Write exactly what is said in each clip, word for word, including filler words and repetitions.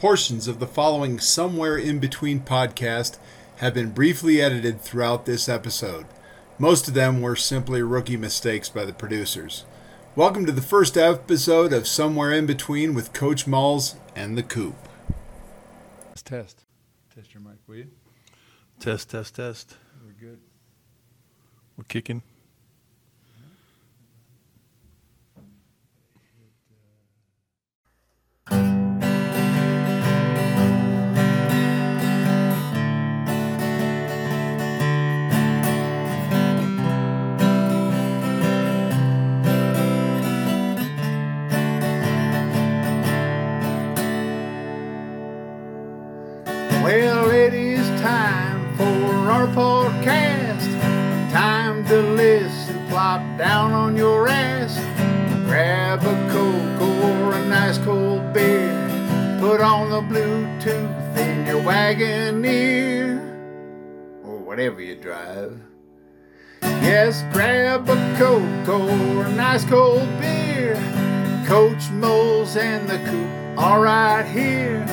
Portions of the following Somewhere in Between podcast have been briefly edited throughout this episode. Most of them were simply rookie mistakes by the producers. Welcome to the first episode of Somewhere in Between with Coach Malls and the Coop. Let's test. Test your mic, will you? Test, test, test. We're good. We're kicking. Well, it is time for our podcast. Time to listen, plop down on your ass. Grab a Coke or a nice cold beer. Put on the Bluetooth in your Wagoneer. Or whatever you drive. Yes, grab a Coke or a nice cold beer. Coach Moles and the Coop are right here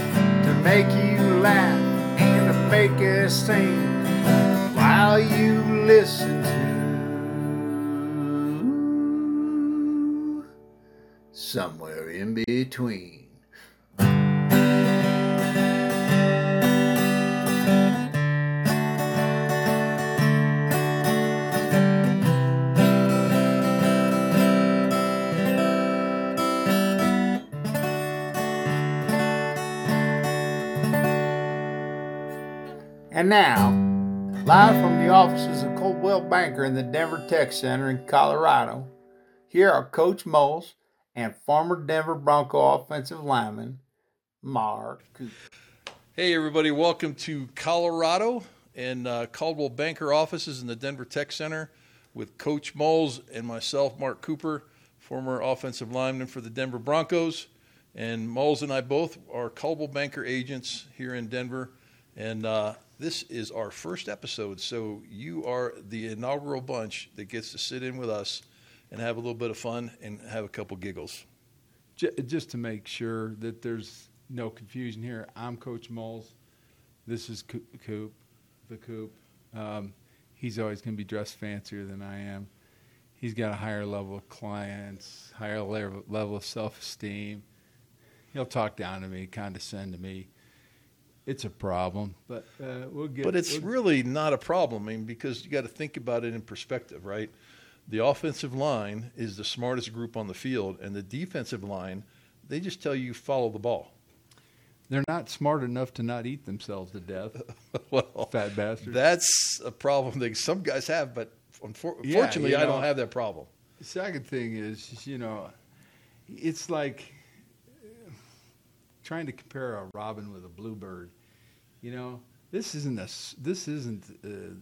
to make you laugh. Make us sing while you listen to Somewhere in Between. And now, live from the offices of Coldwell Banker in the Denver Tech Center in Colorado, here are Coach Moles and former Denver Bronco offensive lineman, Mark Cooper. Hey, everybody. Welcome to Colorado and uh, Coldwell Banker offices in the Denver Tech Center with Coach Moles and myself, Mark Cooper, former offensive lineman for the Denver Broncos. And Moles and I both are Coldwell Banker agents here in Denver. And uh this is our first episode, so you are the inaugural bunch that gets to sit in with us and have a little bit of fun and have a couple giggles. Just to make sure that there's no confusion here, I'm Coach Moles. This is Coop, the Coop. Um, he's always going to be dressed fancier than I am. He's got a higher level of clients, higher level of self-esteem. He'll talk down to me, condescend to me. It's a problem, but uh, we'll get. But it's we'll, really not a problem, I mean, because you got to think about it in perspective, right? The offensive line is the smartest group on the field, and the defensive line, they just tell you follow the ball. They're not smart enough to not eat themselves to death. Well, fat bastards. That's a problem that some guys have, but unfortunately, yeah, you know, I don't have that problem. The second thing is, you know, it's like trying to compare a robin with a bluebird. You know, this isn't a, this isn't a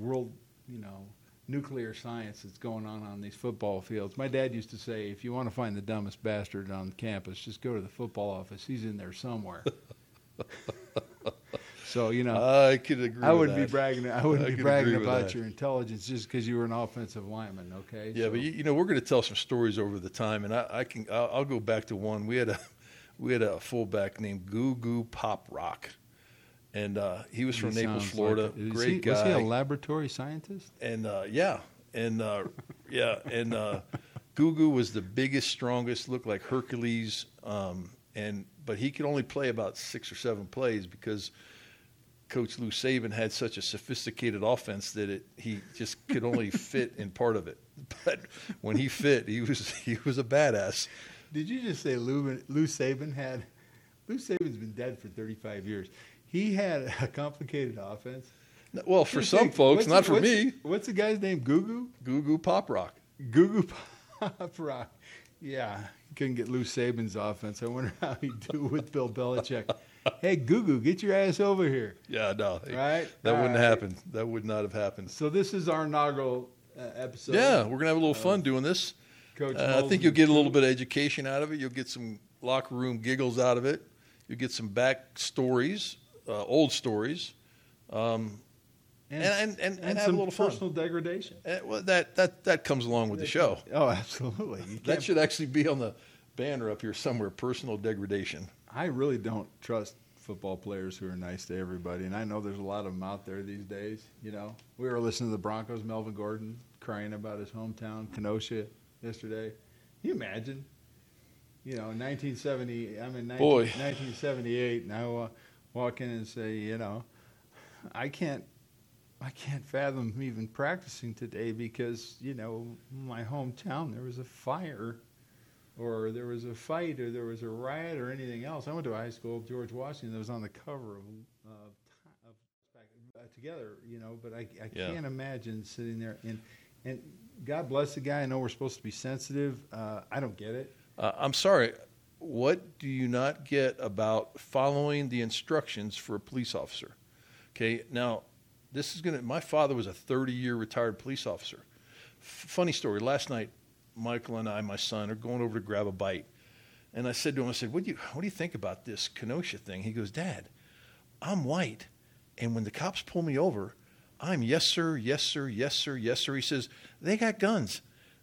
world, you know, nuclear science that's going on on these football fields. My dad used to say, if you want to find the dumbest bastard on campus, just go to the football office. He's in there somewhere. So, you know, I could agree. I wouldn't with that. be bragging. I wouldn't I be bragging about your intelligence just because you were an offensive lineman. Okay. Yeah, so. But you, you know, we're going to tell some stories over the time, and I, I can I'll, I'll go back to one. We had a we had a fullback named Goo Goo Pop Rock. And uh, he was from he Naples, Florida. Like Great he, guy. Was he a laboratory scientist? And uh, yeah, and uh, yeah, and uh, Goo Goo was the biggest, strongest. Looked like Hercules. Um, and but he could only play about six or seven plays because Coach Lou Saban had such a sophisticated offense that it he just could only fit in part of it. But when he fit, he was he was a badass. Did you just say Lou, Lou Saban had? Lou Saban's been dead for thirty-five years. He had a complicated offense. Well, for some folks, not for me. What's the guy's name? Goo Goo? Goo Goo Pop Rock. Goo Goo Pop Rock. Yeah, couldn't get Lou Saban's offense. I wonder how he'd do with Bill Belichick. Hey, Goo Goo, get your ass over here. Yeah, no. Right? That wouldn't happen. That would not have happened. So this is our inaugural uh, episode. Yeah, we're going to have a little fun doing this. Coach uh, I think you'll get a little bit of education out of it. You'll get some locker room giggles out of it. You'll get some back stories. Uh, old stories, um, and and and, and, and have some a little fun. Personal degradation. And, well, that that that comes along with the show. Oh, absolutely! That should actually be on the banner up here somewhere. Personal degradation. I really don't trust football players who are nice to everybody, and I know there's a lot of them out there these days. You know, we were listening to the Broncos, Melvin Gordon, crying about his hometown, Kenosha, yesterday. Can you imagine? You know, nineteen seventy, I'm in nineteen seventy-eight, and I wa- walk in and say, you know, I can't, I can't fathom even practicing today because, you know, my hometown, there was a fire or there was a fight or there was a riot or anything else. I went to a high school, George Washington, that was on the cover of, uh, of uh, Together, you know, but I, I yeah. can't imagine sitting there. And, and God bless the guy. I know we're supposed to be sensitive. Uh, I don't get it. Uh, I'm sorry, what do you not get about following the instructions for a police officer? Okay, now, this is going to, my father was a thirty-year retired police officer. F- funny story, last night, Michael and I, my son, are going over to grab a bite. And I said to him, I said, what do you, what do you think about this Kenosha thing? He goes, Dad, I'm white, and when the cops pull me over, I'm yes, sir, yes, sir, yes, sir, yes, sir. He says, they got guns.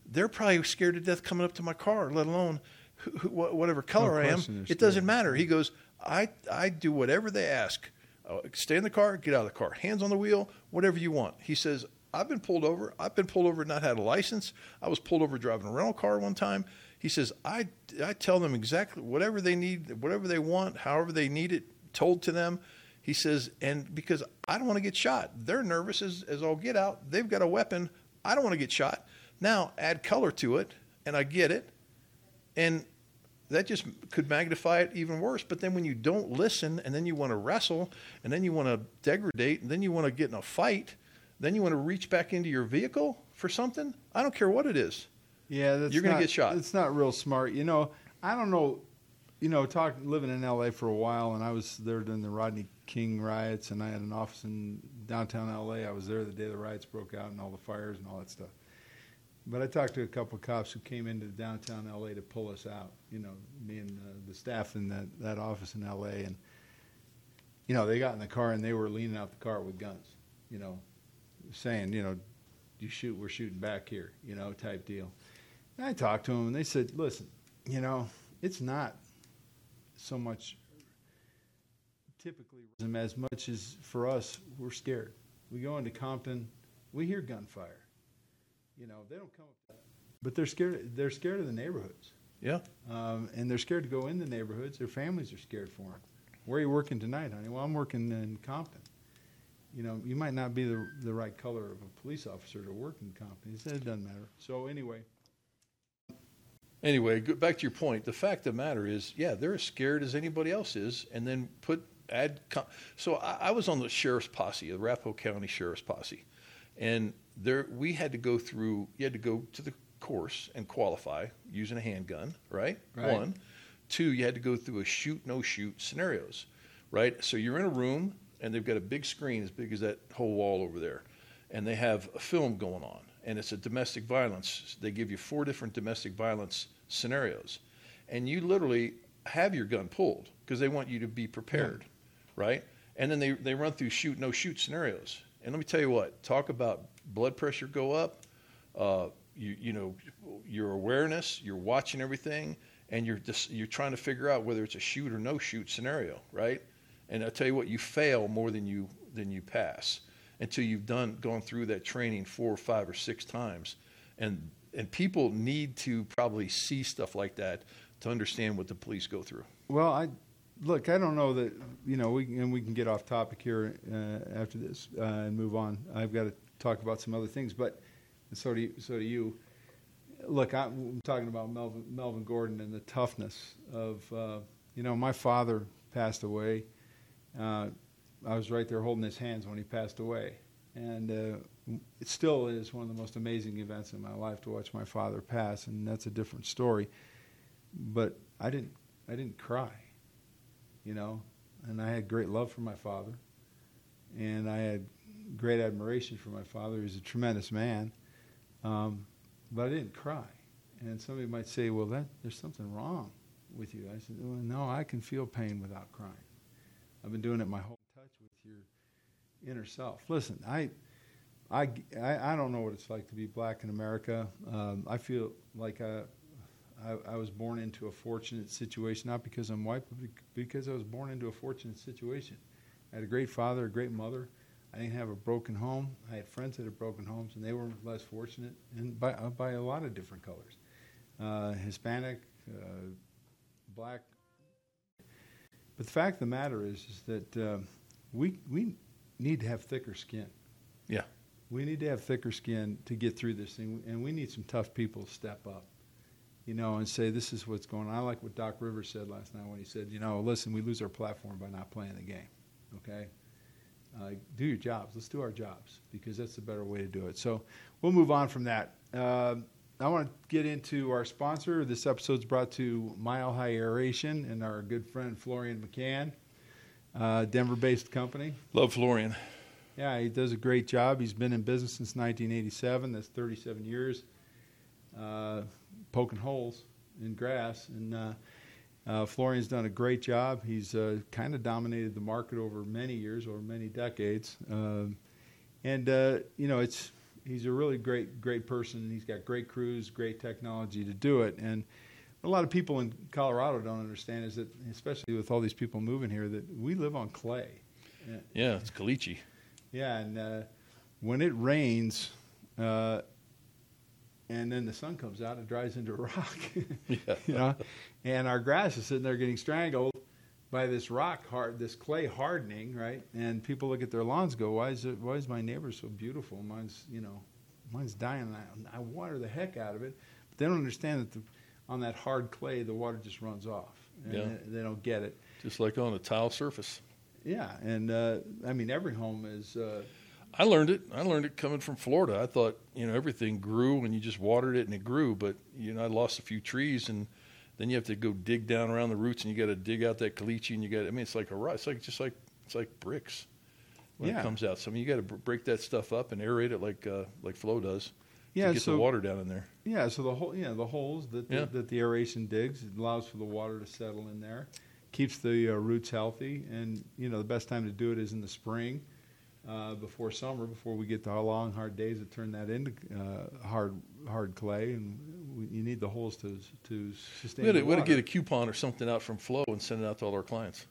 They're probably scared to death coming up to my car, let alone who, who, whatever color no I am. It doesn't matter. He goes, I I do whatever they ask. Uh, stay in the car, get out of the car. Hands on the wheel, whatever you want. He says, I've been pulled over. I've been pulled over and not had a license. I was pulled over driving a rental car one time. He says, I, I tell them exactly whatever they need, whatever they want, however they need it, told to them. He says, and because I don't want to get shot. They're nervous as, as all get out. They've got a weapon. I don't want to get shot. Now, add color to it, and I get it, and that just could magnify it even worse. But then when you don't listen, and then you want to wrestle, and then you want to degrade, and then you want to get in a fight, then you want to reach back into your vehicle for something, I don't care what it is. Yeah, that's you're going to get shot. It's not real smart. You know, I don't know, you know, talk, living in L A for a while, and I was there during the Rodney King riots, and I had an office in downtown L A. I was there the day the riots broke out and all the fires and all that stuff. But I talked to a couple of cops who came into downtown L A to pull us out, you know, me and uh, the staff in that, that office in L A. And, you know, they got in the car and they were leaning out the car with guns, you know, saying, you know, you shoot, we're shooting back here, you know, type deal. And I talked to them and they said, listen, you know, it's not so much typically as much as for us, we're scared. We go into Compton, we hear gunfire. You know, they don't come up, but they're scared. They're scared of the neighborhoods. Yeah. Um, and they're scared to go in the neighborhoods. Their families are scared for them. Where are you working tonight, honey? Well, I'm working in Compton. You know, you might not be the the right color of a police officer to work in Compton. He said it doesn't matter. So anyway. Anyway, go back to your point. The fact of the matter is, yeah, they're as scared as anybody else is. And then put add. Com- so I, I was on the sheriff's posse, the Arapahoe County Sheriff's Posse, and. There, we had to go through, you had to go to the course and qualify using a handgun, right? right? One. Two, you had to go through a shoot, no shoot scenarios, right? So you're in a room and they've got a big screen as big as that whole wall over there. And they have a film going on and it's a domestic violence. They give you four different domestic violence scenarios. And you literally have your gun pulled because they want you to be prepared, yeah. right? And then they, they run through shoot, no shoot scenarios. And let me tell you what, talk about blood pressure go up, uh, you you know, your awareness, you're watching everything, and you're just, you're trying to figure out whether it's a shoot or no shoot scenario, right? And I tell you what, you fail more than you than you pass until you've done gone through that training four or five or six times, and and people need to probably see stuff like that to understand what the police go through. Well, I. Look, I don't know that, you know, we can, and we can get off topic here uh, after this uh, and move on. I've got to talk about some other things, but so do you. So do you. Look, I'm talking about Melvin, Melvin Gordon and the toughness of, uh, you know, my father passed away. Uh, I was right there holding his hands when he passed away. And uh, it still is one of the most amazing events in my life to watch my father pass, and that's a different story. But I didn't, I didn't cry. You know, and I had great love for my father, and I had great admiration for my father. He was a tremendous man, um, but I didn't cry. And somebody might say, well, that there's something wrong with you. I said, well, no, I can feel pain without crying. I've been doing it my whole touch with your inner self. Listen, I, I, I, I don't know what it's like to be black in America. Um, I feel like I, I, I was born into a fortunate situation, not because I'm white, but because I was born into a fortunate situation. I had a great father, a great mother. I didn't have a broken home. I had friends that had broken homes, and they were less fortunate, and by, uh, by a lot of different colors. Uh, Hispanic, uh, black. But the fact of the matter is, is that uh, we we need to have thicker skin. Yeah. We need to have thicker skin to get through this thing, and we need some tough people to step up, you know, and say, this is what's going on. I like what Doc Rivers said last night when he said, you know, listen, we lose our platform by not playing the game, okay? Uh, do your jobs. Let's do our jobs, because that's the better way to do it. So we'll move on from that. Uh, I want to get into our sponsor. This episode's brought to Mile High Aeration and our good friend Florian McCann, uh, Denver-based company. Love Florian. Yeah, he does a great job. He's been in business since nineteen eighty-seven. That's thirty-seven years, uh, poking holes in grass. And uh, uh, Florian's done a great job. He's uh, kind of dominated the market over many years, over many decades. Uh, and, uh, you know, it's he's a really great, great person. He's got great crews, great technology to do it. And what a lot of people in Colorado don't understand is that, especially with all these people moving here, that we live on clay. Yeah, it's caliche. Yeah, and uh, when it rains uh, and then the sun comes out, it dries into a rock. Yeah. You know? And our grass is sitting there getting strangled by this rock, hard, this clay hardening, right? And people look at their lawns and go, why is it, why is my neighbor so beautiful? Mine's, you know, mine's dying, and I, I water the heck out of it. But they don't understand that the, on that hard clay, the water just runs off. And yeah. they, they don't get it. Just like on a tile surface. Yeah, and uh, I mean, every home is... Uh, I learned it. I learned it coming from Florida. I thought, you know, everything grew and you just watered it and it grew. But, you know, I lost a few trees, and then you have to go dig down around the roots, and you got to dig out that caliche, and you got I mean, it's like a rock. It's like, just like, it's like bricks when yeah. it comes out. So, I mean, you got to break that stuff up and aerate it like uh, like Flo does yeah, to get so, the water down in there. Yeah, so the whole, yeah, the holes that the, yeah. that the aeration digs, it allows for the water to settle in there. Keeps the uh, roots healthy, and you know the best time to do it is in the spring, uh, before summer, before we get the long hard days that turn that into uh, hard hard clay, and we, you need the holes to to sustain. We ought to get a coupon or something out from Flo and send it out to all our clients.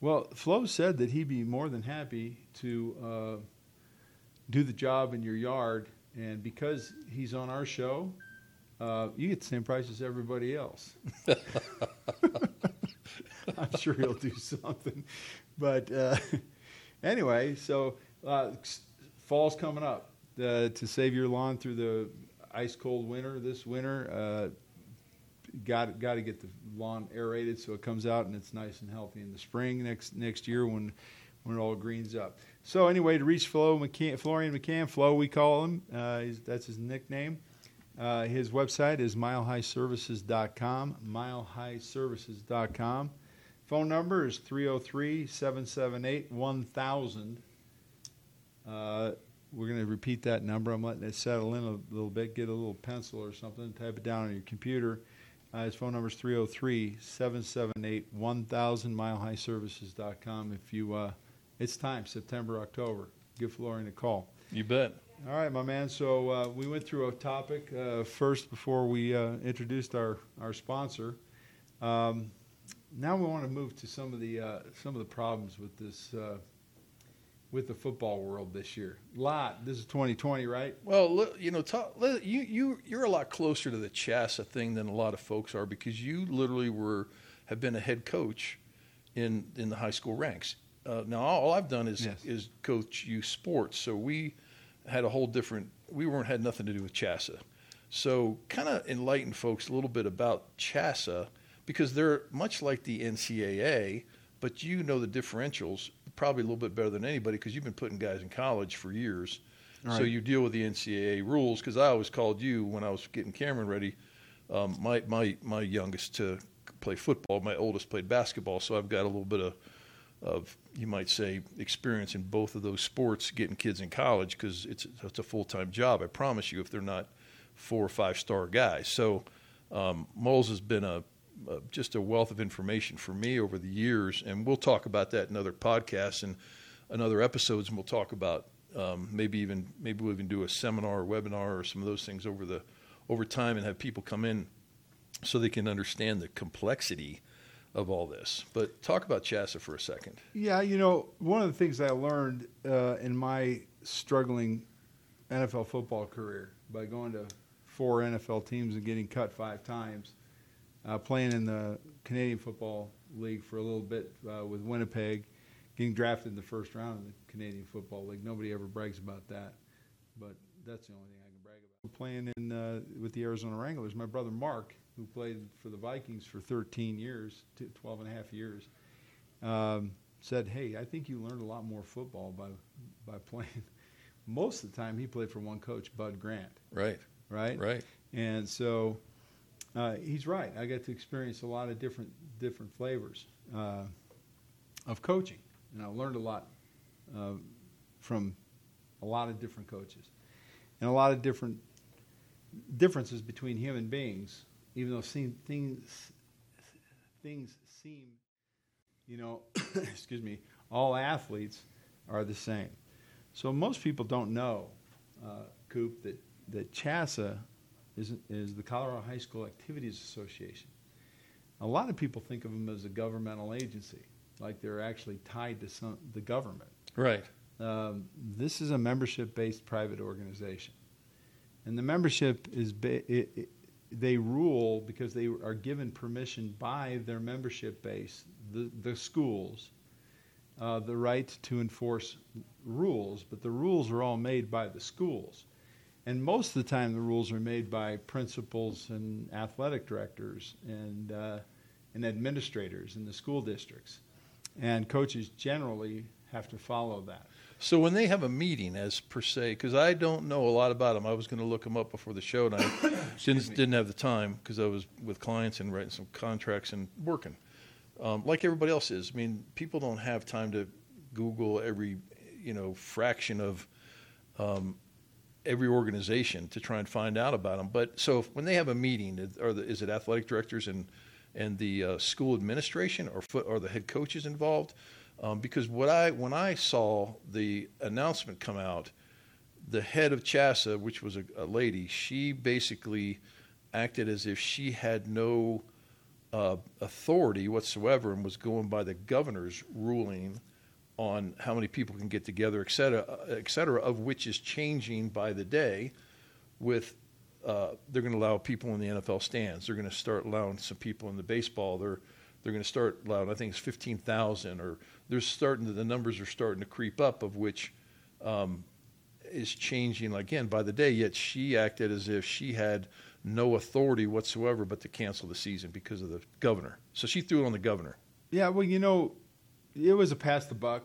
Well, Flo said that he'd be more than happy to uh, do the job in your yard, and because he's on our show, uh, you get the same price as everybody else. I'm sure he'll do something. But uh, anyway, so uh, fall's coming up. Uh, to save your lawn through the ice-cold winter this winter, uh, got got to get the lawn aerated so it comes out and it's nice and healthy in the spring next next year when when it all greens up. So anyway, to reach Flo McCann, Florian McCann, Flo we call him. Uh, he's, that's his nickname. Uh, his website is mile high services dot com, mile high services dot com. Phone number is three oh three, seven seven eight, one thousand. Uh, we're going to repeat that number. I'm letting it settle in a little bit. Get a little pencil or something. Type it down on your computer. Uh, his phone number is three oh three, seven seven eight, one thousand, mile high services dot com. If you, uh, it's time, September, October. Give Florian a call. You bet. All right, my man. So uh, we went through a topic uh, first before we uh, introduced our, our sponsor. Um, now we want to move to some of the uh, some of the problems with this uh, with the football world this year. Lot, this is twenty twenty, right? Well, you know, talk, you you you're a lot closer to the Chassa thing than a lot of folks are, because you literally were have been a head coach in in the high school ranks. Uh, now all I've done is yes. is coach youth sports, so we. had a whole different, we weren't had nothing to do with Chassa. So kind of enlighten folks a little bit about Chassa, because they're much like the N C A A, but you know the differentials probably a little bit better than anybody, because you've been putting guys in college for years. Right. So you deal with the N C A A rules, because I always called you when I was getting Cameron ready, um, my, my, my youngest to play football, my oldest played basketball, so I've got a little bit of of, you might say, experience in both of those sports getting kids in college, because it's, it's a full-time job, I promise you, if they're not four- or five-star guys. So um, Moles has been a, a just a wealth of information for me over the years, and we'll talk about that in other podcasts and in other episodes, and we'll talk about um, maybe even maybe we'll even do a seminar or webinar or some of those things over the over time and have people come in so they can understand the complexity of all this. But talk about Chassa for a second. Yeah, you know, one of the things I learned uh, in my struggling N F L football career by going to four N F L teams and getting cut five times, uh, playing in the Canadian Football League for a little bit uh, with Winnipeg, getting drafted in the first round of the Canadian Football League. Nobody ever brags about that, but that's the only thing I can brag about. Playing in uh, with the Arizona Wranglers, my brother Mark, who played for the Vikings for thirteen years, twelve and a half years, um, said, hey, I think you learned a lot more football by by playing. Most of the time he played for one coach, Bud Grant. Right. Right? Right. And so uh, he's right. I got to experience a lot of different different flavors uh, of coaching, and I learned a lot uh, from a lot of different coaches and a lot of different differences between human beings, even though seem, things things seem, you know, excuse me, all athletes are the same. So most people don't know, uh, Coop, that, that Chassa is, is the Colorado High School Activities Association. A lot of people think of them as a governmental agency, like they're actually tied to some, the government. Right. Um, this is a membership-based private organization. And the membership is ba- it, it, they rule because they are given permission by their membership base, the, the schools, uh, the right to enforce rules, but the rules are all made by the schools. And most of the time the rules are made by principals and athletic directors and uh, and administrators in the school districts. And coaches generally have to follow that. So when they have a meeting, as per se, because I don't know a lot about them. I was going to look them up before the show, and I didn't, didn't have the time because I was with clients and writing some contracts and working. Um, like everybody else is. I mean, people don't have time to Google every, you know, fraction of um, every organization to try and find out about them. But so if, when they have a meeting, are the, is it athletic directors and, and the uh, school administration or foot, or the head coaches involved? Um, because what I when I saw the announcement come out, the head of Chassa, which was a, a lady, she basically acted as if she had no uh, authority whatsoever and was going by the governor's ruling on how many people can get together, et cetera, et cetera, of which is changing by the day with uh, they're going to allow people in the N F L stands. They're going to start allowing some people in the baseball. They're They're going to start loud. I think it's fifteen thousand, or they're starting to, the numbers are starting to creep up, of which um, is changing again by the day. Yet she acted as if she had no authority whatsoever but to cancel the season because of the governor. So she threw it on the governor. Yeah, well, you know, it was a pass the buck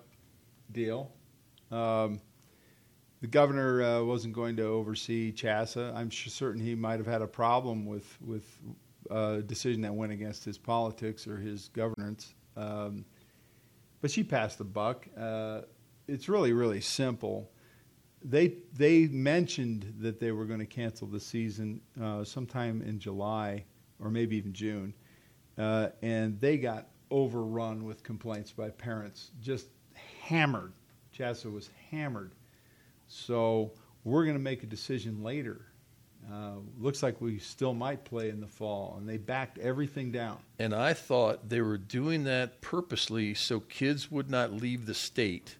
deal. Um, the governor uh, wasn't going to oversee Chassa. I'm sure, certain he might have had a problem with with. Uh, decision that went against his politics or his governance. Um, but she passed the buck. Uh, it's really, really simple. They they mentioned that they were going to cancel the season uh, sometime in July or maybe even June, uh, and they got overrun with complaints by parents, just hammered. Chassa was hammered. So we're going to make a decision later. Uh, looks like we still might play in the fall, and they backed everything down. And I thought they were doing that purposely so kids would not leave the state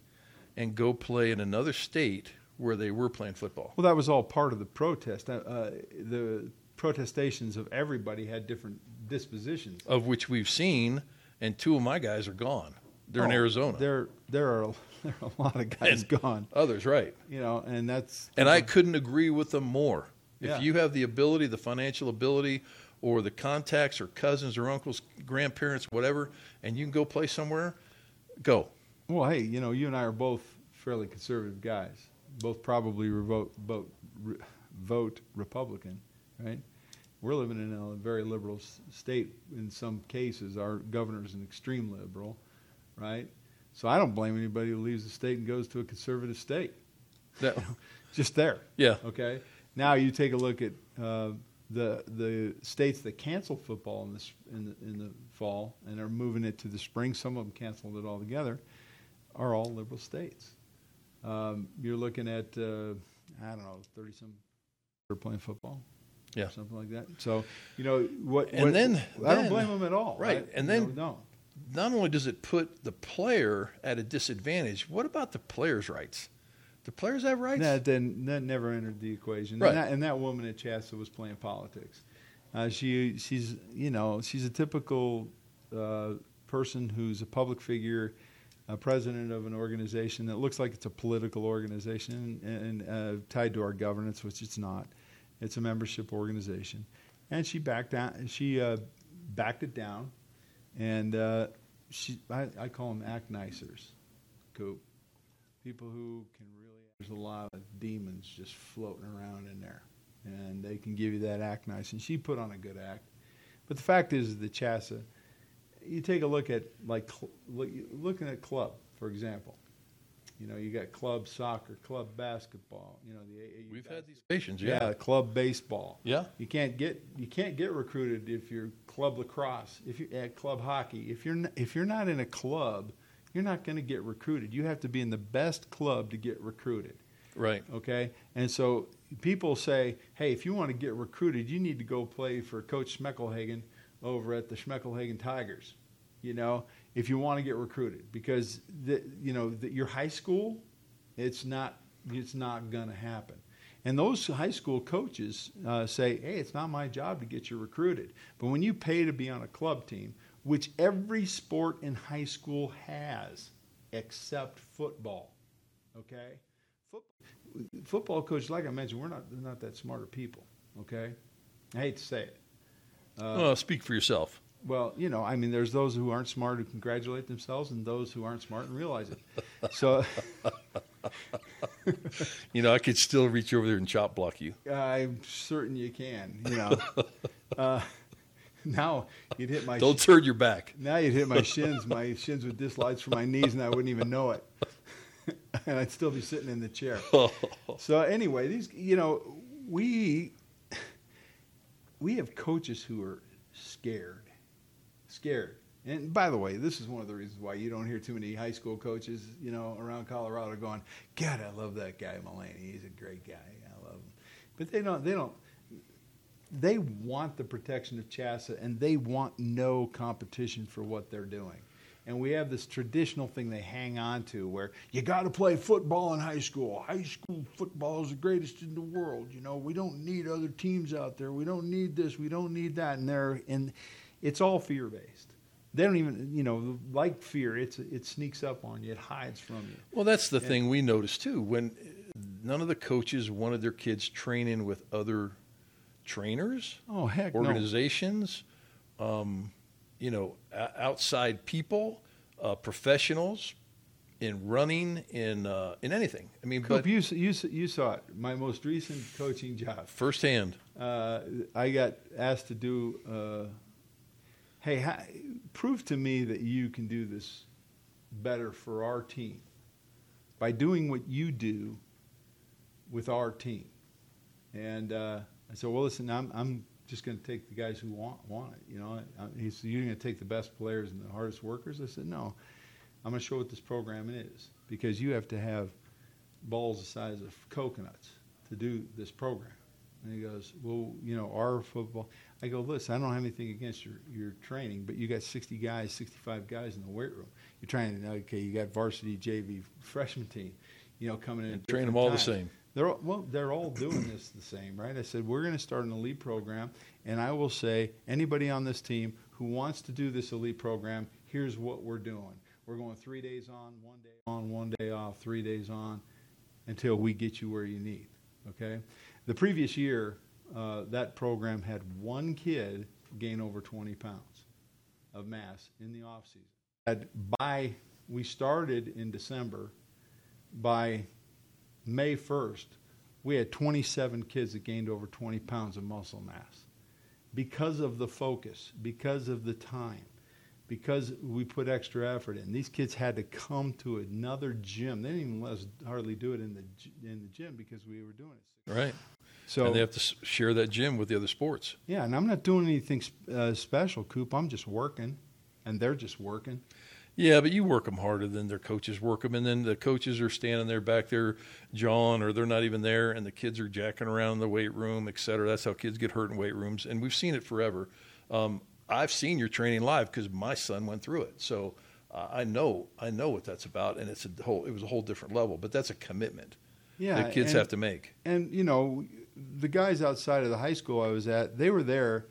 and go play in another state where they were playing football. Well, that was all part of the protest. Uh, the protestations of everybody had different dispositions. Of which we've seen, and two of my guys are gone. They're oh, in Arizona. There, there are, there are a lot of guys and gone. Others, right. You know, and that's... And I couldn't agree with them more. If yeah. you have the ability, the financial ability, or the contacts, or cousins, or uncles, grandparents, whatever, and you can go play somewhere, go. Well, hey, you know, you and I are both fairly conservative guys. Both probably vote vote, vote Republican, right? We're living in a very liberal state in some cases. Our governor's an extreme liberal, right? So I don't blame anybody who leaves the state and goes to a conservative state. No. Just there. Yeah. Okay. Now you take a look at uh, the the states that cancel football in the, in the in the fall and are moving it to the spring. Some of them canceled it altogether. Are all liberal states? Um, you're looking at uh, I don't know, thirty some are playing football. yeah, something like that. So, you know, what? And what, then I don't then, blame them at all, right? right? And then you know, no. Not only does it put the player at a disadvantage, what about the player's rights? The players have rights. That then that never entered the equation. Right. And that, and that woman at Shasta was playing politics. Uh, she she's you know she's a typical uh, person who's a public figure, a president of an organization that looks like it's a political organization and, and uh, tied to our governance, which it's not. It's a membership organization, and she backed down. She uh, backed it down, and uh, she I, I call them act nicers, Coop. People who can really. There's a lot of demons just floating around in there, and they can give you that act nice. And she put on a good act, but the fact is the Chassa. You take a look at like look, looking at club, for example. You know, you got club soccer, club basketball. You know, the A A U. We've had these stations, yeah. Yeah, club baseball. Yeah. You can't get you can't get recruited if you're club lacrosse, if you at club hockey. If you're n- if you're not in a club, you're not going to get recruited. You have to be in the best club to get recruited. Right. Okay. And so people say, hey, if you want to get recruited, you need to go play for Coach Schmeckelhagen over at the Schmeckelhagen Tigers. You know, if you want to get recruited, because the, you know the, your high school, it's not it's not going to happen. And those high school coaches uh, say, hey, it's not my job to get you recruited. But when you pay to be on a club team, which every sport in high school has, except football, okay? Football, football coaches, like I mentioned, we're not we're not that smart of people, okay? I hate to say it. Uh, well, speak for yourself. Well, you know, I mean, there's those who aren't smart who congratulate themselves and those who aren't smart and realize it. So, you know, I could still reach over there and chop block you. I'm certain you can, you know. Uh, now you'd hit my... Don't sh- turn your back. Now you'd hit my shins. My shins would dislodge from my knees and I wouldn't even know it. And I'd still be sitting in the chair. So anyway, these, you know, we we have coaches who are scared. Scared. And by the way, this is one of the reasons why you don't hear too many high school coaches, you know, around Colorado going, God, I love that guy, Mullaney. He's a great guy. I love him. But they don't, they don't, they want the protection of Chassa and they want no competition for what they're doing. And we have this traditional thing they hang on to where you got to play football in high school. High school football is the greatest in the world. You know, we don't need other teams out there. We don't need this. We don't need that. And they're in. It's all fear-based. They don't even, you know, like fear, it's it sneaks up on you. It hides from you. Well, that's the and, thing we noticed, too. When none of the coaches wanted their kids training with other trainers, oh, heck organizations, no. um, you know, outside people, uh, professionals in running, in uh, in anything. I mean, Coop, but you, you, you saw it. My most recent coaching job. Firsthand. Uh, I got asked to do uh, – hey, how, prove to me that you can do this better for our team by doing what you do with our team. And uh, I said, well, listen, I'm I'm just going to take the guys who want want it. You know, I, he said, you're going to take the best players and the hardest workers? I said, no, I'm going to show what this program is because you have to have balls the size of coconuts to do this program. And he goes, well, you know, our football. I go, listen, I don't have anything against your, your training, but you got sixty guys, sixty-five guys in the weight room. You're trying to, okay, you got varsity, J V, freshman team, you know, coming in. And train them all time. The same. They're all, well, they're all doing this the same, right? I said, we're going to start an elite program, and I will say anybody on this team who wants to do this elite program, here's what we're doing. We're going three days on, one day on, one day off, three days on until we get you where you need, okay? The previous year, uh, that program had one kid gain over twenty pounds of mass in the off season. And by we started in December. By May first, we had twenty-seven kids that gained over twenty pounds of muscle mass because of the focus, because of the time, because we put extra effort in. These kids had to come to another gym. They didn't even let us hardly do it in the in the gym because we were doing it. Right. So, and they have to share that gym with the other sports. Yeah, and I'm not doing anything uh, special, Coop. I'm just working, and they're just working. Yeah, but you work them harder than their coaches work them, and then the coaches are standing there back there jawing, or they're not even there, and the kids are jacking around in the weight room, et cetera. That's how kids get hurt in weight rooms, and we've seen it forever. Um, I've seen your training live because my son went through it, so uh, I know I know what that's about, and it's a whole it was a whole different level. But that's a commitment yeah, that kids and, have to make. And you know, the guys outside of the high school I was at, they were there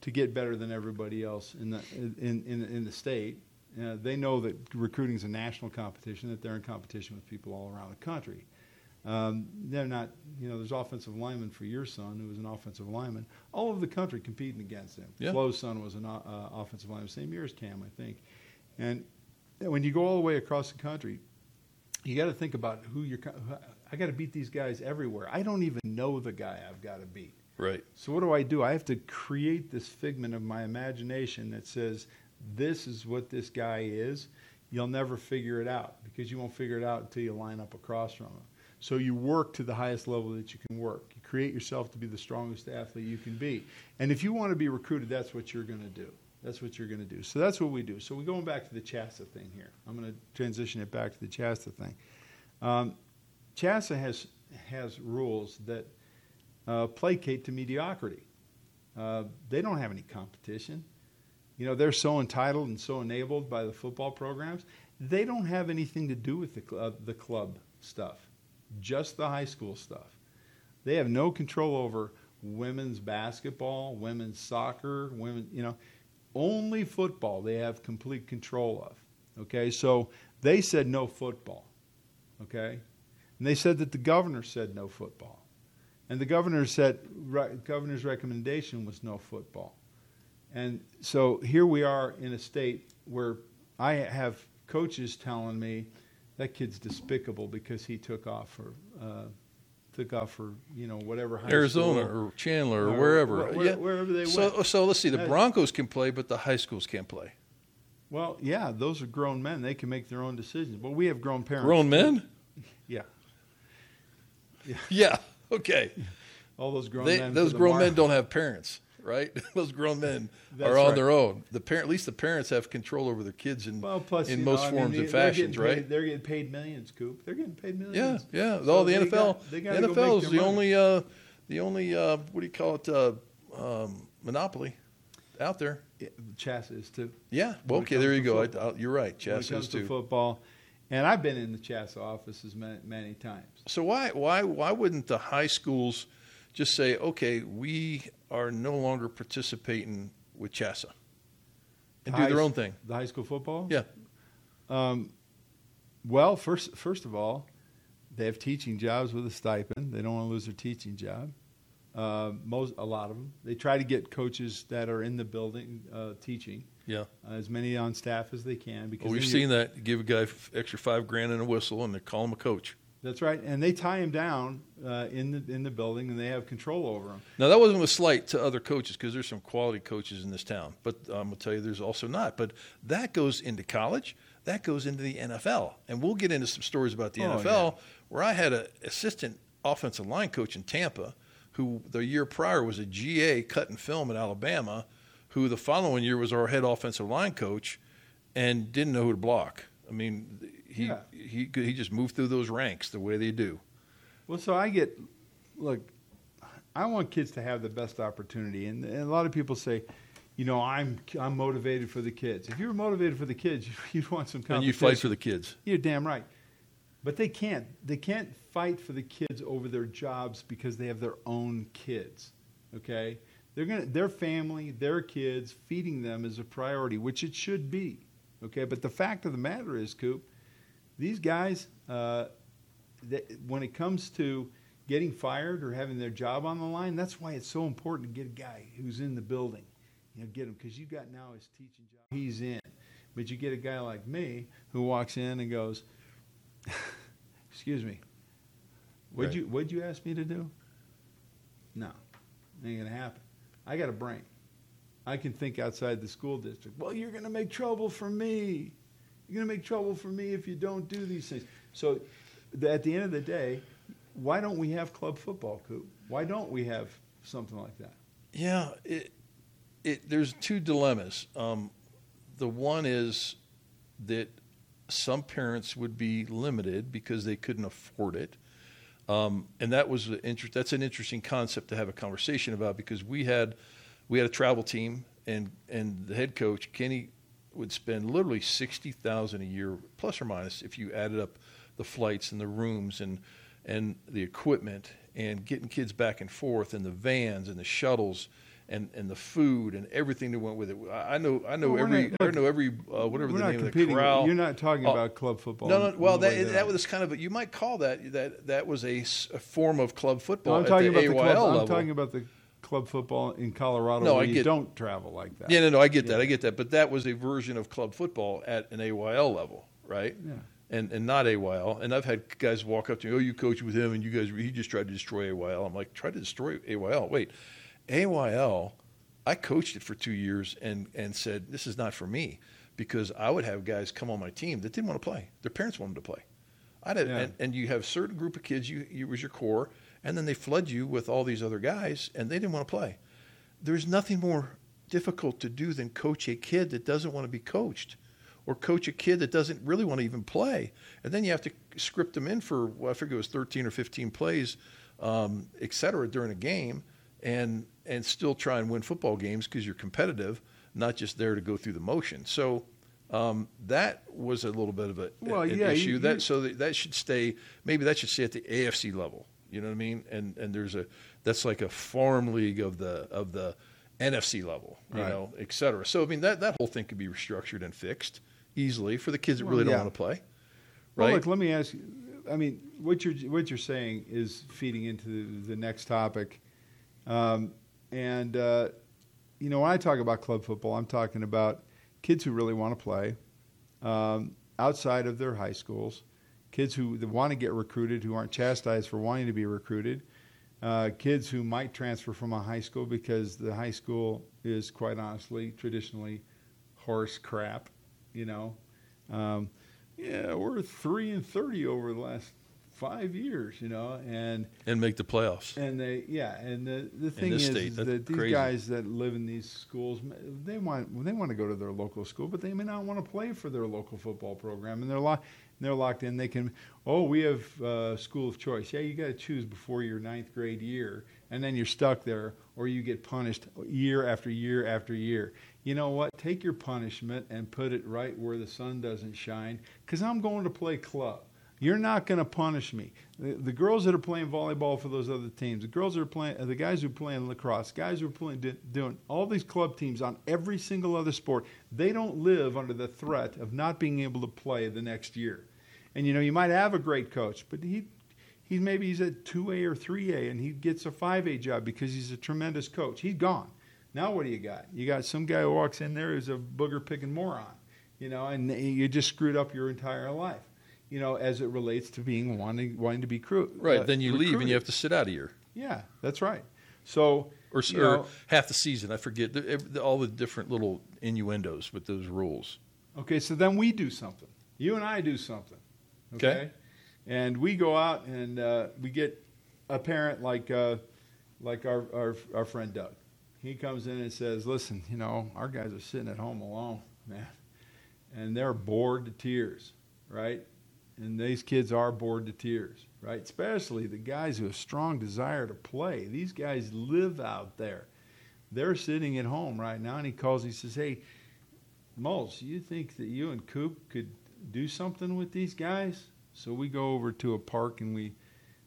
to get better than everybody else in the in in, in the state. Uh, they know that recruiting is a national competition, that they're in competition with people all around the country. Um, they're not, you know, there's offensive linemen for your son, who was an offensive lineman, all over the country competing against him. Yeah. Flo's son was an uh, offensive lineman, same year as Cam, I think. And when you go all the way across the country, you got to think about who you're, I got to beat these guys everywhere. I don't even know the guy I've got to beat. Right. So what do I do? I have to create this figment of my imagination that says, this is what this guy is. You'll never figure it out because you won't figure it out until you line up across from him. So you work to the highest level that you can work. You create yourself to be the strongest athlete you can be. And if you want to be recruited, that's what you're going to do. That's what you're going to do. So that's what we do. So we're going back to the Chassa thing here. I'm going to transition it back to the Chassa thing. Um, Chassa has, has rules that uh, placate to mediocrity. Uh, they don't have any competition. You know, they're so entitled and so enabled by the football programs. They don't have anything to do with the club, the club stuff, just the high school stuff. They have no control over women's basketball, women's soccer, women, you know, only football they have complete control of, okay? So they said no football, okay? And they said that the governor said no football. And the governor said, re- governor's recommendation was no football. And so here we are in a state where I have coaches telling me that kid's despicable because he took off for uh, took off for you know whatever high Arizona school or Chandler or, or wherever where, where, yeah. wherever they so, went. So let's see, the Broncos can play, but the high schools can't play. Well, yeah, those are grown men; they can make their own decisions. But we have grown parents. Grown men? Yeah. Yeah. Yeah. Okay. All those grown they, men. Those grown market. men don't have parents. Right, those grown men That's are on right. their own. The parent, at least the parents, have control over their kids in well, plus, in most know, forms I mean, and fashions. Paid, right? They're getting paid millions, Coop. They're getting paid millions. Yeah, yeah. So all the N F L, got, the N F L is the only, uh, the only, the uh, only what do you call it, uh, um, monopoly out there. Yeah, Chassa is too. Yeah. Well, okay, there you go. I, I, you're right. Chassa is too. When it comes to football, and I've been in the Chassa offices many, many times. So why, why, why wouldn't the high schools just say, okay, we are no longer participating with Chassa and do high, their own thing? The high school football? Yeah. Um, well, first first of all, they have teaching jobs with a stipend. They don't want to lose their teaching job, uh, most a lot of them. They try to get coaches that are in the building uh, teaching, yeah, uh, as many on staff as they can. Because well, we've seen that. Give a guy f- extra five grand and a whistle, and they call him a coach. That's right, and they tie him down uh, in the in the building, and they have control over him. Now, that wasn't a slight to other coaches because there's some quality coaches in this town, but I'm um, going to tell you there's also not. But that goes into college. That goes into the N F L, and we'll get into some stories about the oh, N F L yeah. where I had an assistant offensive line coach in Tampa who the year prior was a G A cutting film in Alabama who the following year was our head offensive line coach and didn't know who to block. I mean – He, yeah. he he just moved through those ranks the way they do. Well, so I get, look, I want kids to have the best opportunity. And, and a lot of people say, you know, I'm I'm motivated for the kids. If you were motivated for the kids, you'd want some competition. And you fight for the kids. You're damn right. But they can't. They can't fight for the kids over their jobs because they have their own kids, okay? They're gonna, their family, their kids, feeding them is a priority, which it should be, okay? But the fact of the matter is, Coop, these guys, uh, th- when it comes to getting fired or having their job on the line, that's why it's so important to get a guy who's in the building. You know, get him, because you got now his teaching job. He's in. But you get a guy like me who walks in and goes, excuse me, what'd, right. you, what'd you ask me to do? No, ain't going to happen. I got a brain. I can think outside the school district. Well, you're going to make trouble for me. You're going to make trouble for me if you don't do these things. So th- at the end of the day, why don't we have club football, Coop? Why don't we have something like that? Yeah, it, it, there's two dilemmas. Um, the one is that some parents would be limited because they couldn't afford it. Um, and that was an inter- that's an interesting concept to have a conversation about, because we had we had a travel team, and and the head coach, Kenny, would spend literally sixty thousand dollars a year, plus or minus, if you added up the flights and the rooms and and the equipment and getting kids back and forth and the vans and the shuttles and, and the food and everything that went with it. I know I know well, every not, I know every uh, whatever the name of the corral. You're not talking uh, about club football. No, no. Well, that that, that was kind of a, you might call that that that was a, a form of club football. No, I'm at talking the about A Y L the club, level. I'm talking about the club football in Colorado. No, where I get, you don't travel like that. Yeah, no, no. I get yeah. that. I get that. But that was a version of club football at an A Y L level, right? Yeah. And and not A Y L. And I've had guys walk up to me, oh, you coached with him, and you guys, he just tried to destroy A Y L. I'm like, try to destroy A Y L? Wait, A Y L, I coached it for two years and, and said, this is not for me, because I would have guys come on my team that didn't want to play. Their parents wanted them to play. I did, yeah. and, and you have a certain group of kids, you, you was your core, and then they flood you with all these other guys, and they didn't want to play. There's nothing more difficult to do than coach a kid that doesn't want to be coached, or coach a kid that doesn't really want to even play. And then you have to script them in for, well, I figure it was thirteen or fifteen plays, um, et cetera, during a game, and and still try and win football games because you're competitive, not just there to go through the motion. So um, that was a little bit of a, well, an yeah, issue. You, that So that, that should stay, maybe that should stay at the A F C level. You know what I mean? And and there's a, that's like a farm league of the of the N F C level, you right. know, et cetera. So, I mean, that, that whole thing could be restructured and fixed easily for the kids that really well, yeah. don't want to play, right? Well, look, let me ask you. I mean, what you're what you're saying is feeding into the, the next topic, um, and uh, you know, when I talk about club football, I'm talking about kids who really want to play um, outside of their high schools, kids who want to get recruited, who aren't chastised for wanting to be recruited, uh, kids who might transfer from a high school because the high school is, quite honestly, traditionally horse crap. You know, um, yeah, we're three and thirty over the last five years. You know, and and make the playoffs. And they, yeah, and the the thing is state, that these crazy. guys that live in these schools, they want they want to go to their local school, but they may not want to play for their local football program, and they're locked they're locked in. They can, oh, we have uh, school of choice. Yeah, you got to choose before your ninth grade year, and then you're stuck there, or you get punished year after year after year. You know what? Take your punishment and put it right where the sun doesn't shine, because I'm going to play club. You're not going to punish me. The, the girls that are playing volleyball for those other teams, the girls that are playing, the guys who are playing lacrosse, guys who are playing, doing all these club teams on every single other sport, they don't live under the threat of not being able to play the next year. And, you know, you might have a great coach, but he, he maybe he's at two A or three A, and he gets a five A job because he's a tremendous coach. He's gone. Now what do you got? You got some guy who walks in there who's a booger-picking moron, you know, and you just screwed up your entire life, you know, as it relates to being wanting wanting to be crew. Right. Uh, then you recruited. leave and you have to sit out a year. Yeah, that's right. So or, or know, half the season. I forget all the different little innuendos with those rules. Okay, so then we do something. You and I do something. Okay. okay. And we go out and uh, we get a parent like uh, like our, our our friend Doug. He comes in and says, listen, you know, our guys are sitting at home alone, man, and they're bored to tears, right? And these kids are bored to tears, right? Especially the guys who have strong desire to play. These guys live out there. They're sitting at home right now, and he calls, he says, hey, Mulch, you think that you and Coop could do something with these guys? So we go over to a park, and we,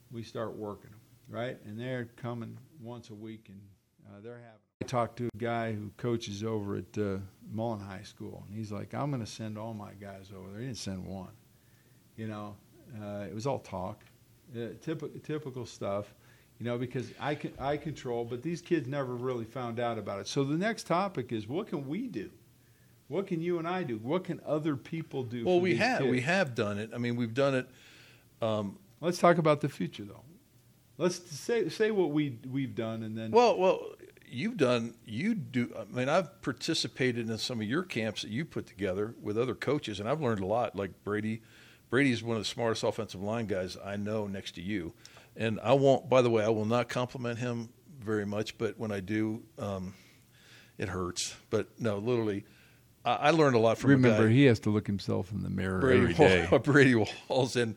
we start working them, right? And they're coming once a week, and uh, they're having. I talked to a guy who coaches over at uh, Mullen High School, and he's like, I'm going to send all my guys over there. He didn't send one. You know, uh, it was all talk, uh, typ- typical stuff, you know, because I, can, I control, but these kids never really found out about it. So the next topic is, what can we do? What can you and I do? What can other people do? Well, for we these have kids? we have done it. I mean, we've done it. Um, Let's talk about the future, though. Let's say say what we we've done, and then well, well. You've done, you do, I mean, I've participated in some of your camps that you put together with other coaches, and I've learned a lot. Like Brady, Brady's one of the smartest offensive line guys I know next to you. And I won't, by the way, I will not compliment him very much, but when I do, um, it hurts. But no, literally, I learned a lot from. Remember, a guy. He has to look himself in the mirror Brady every day. Wall, Brady Walls, and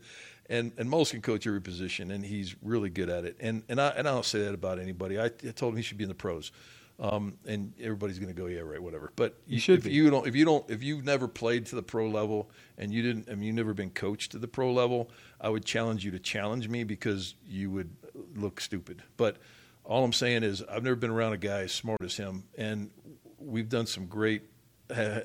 and and Moles can coach every position, and he's really good at it. And and I and I don't say that about anybody. I, I told him he should be in the pros, um, and everybody's going to go, yeah, right, whatever. But you should if be. you don't if you don't if you've never played to the pro level and you didn't I mean you've never been coached to the pro level, I would challenge you to challenge me because you would look stupid. But all I'm saying is I've never been around a guy as smart as him, and we've done some great.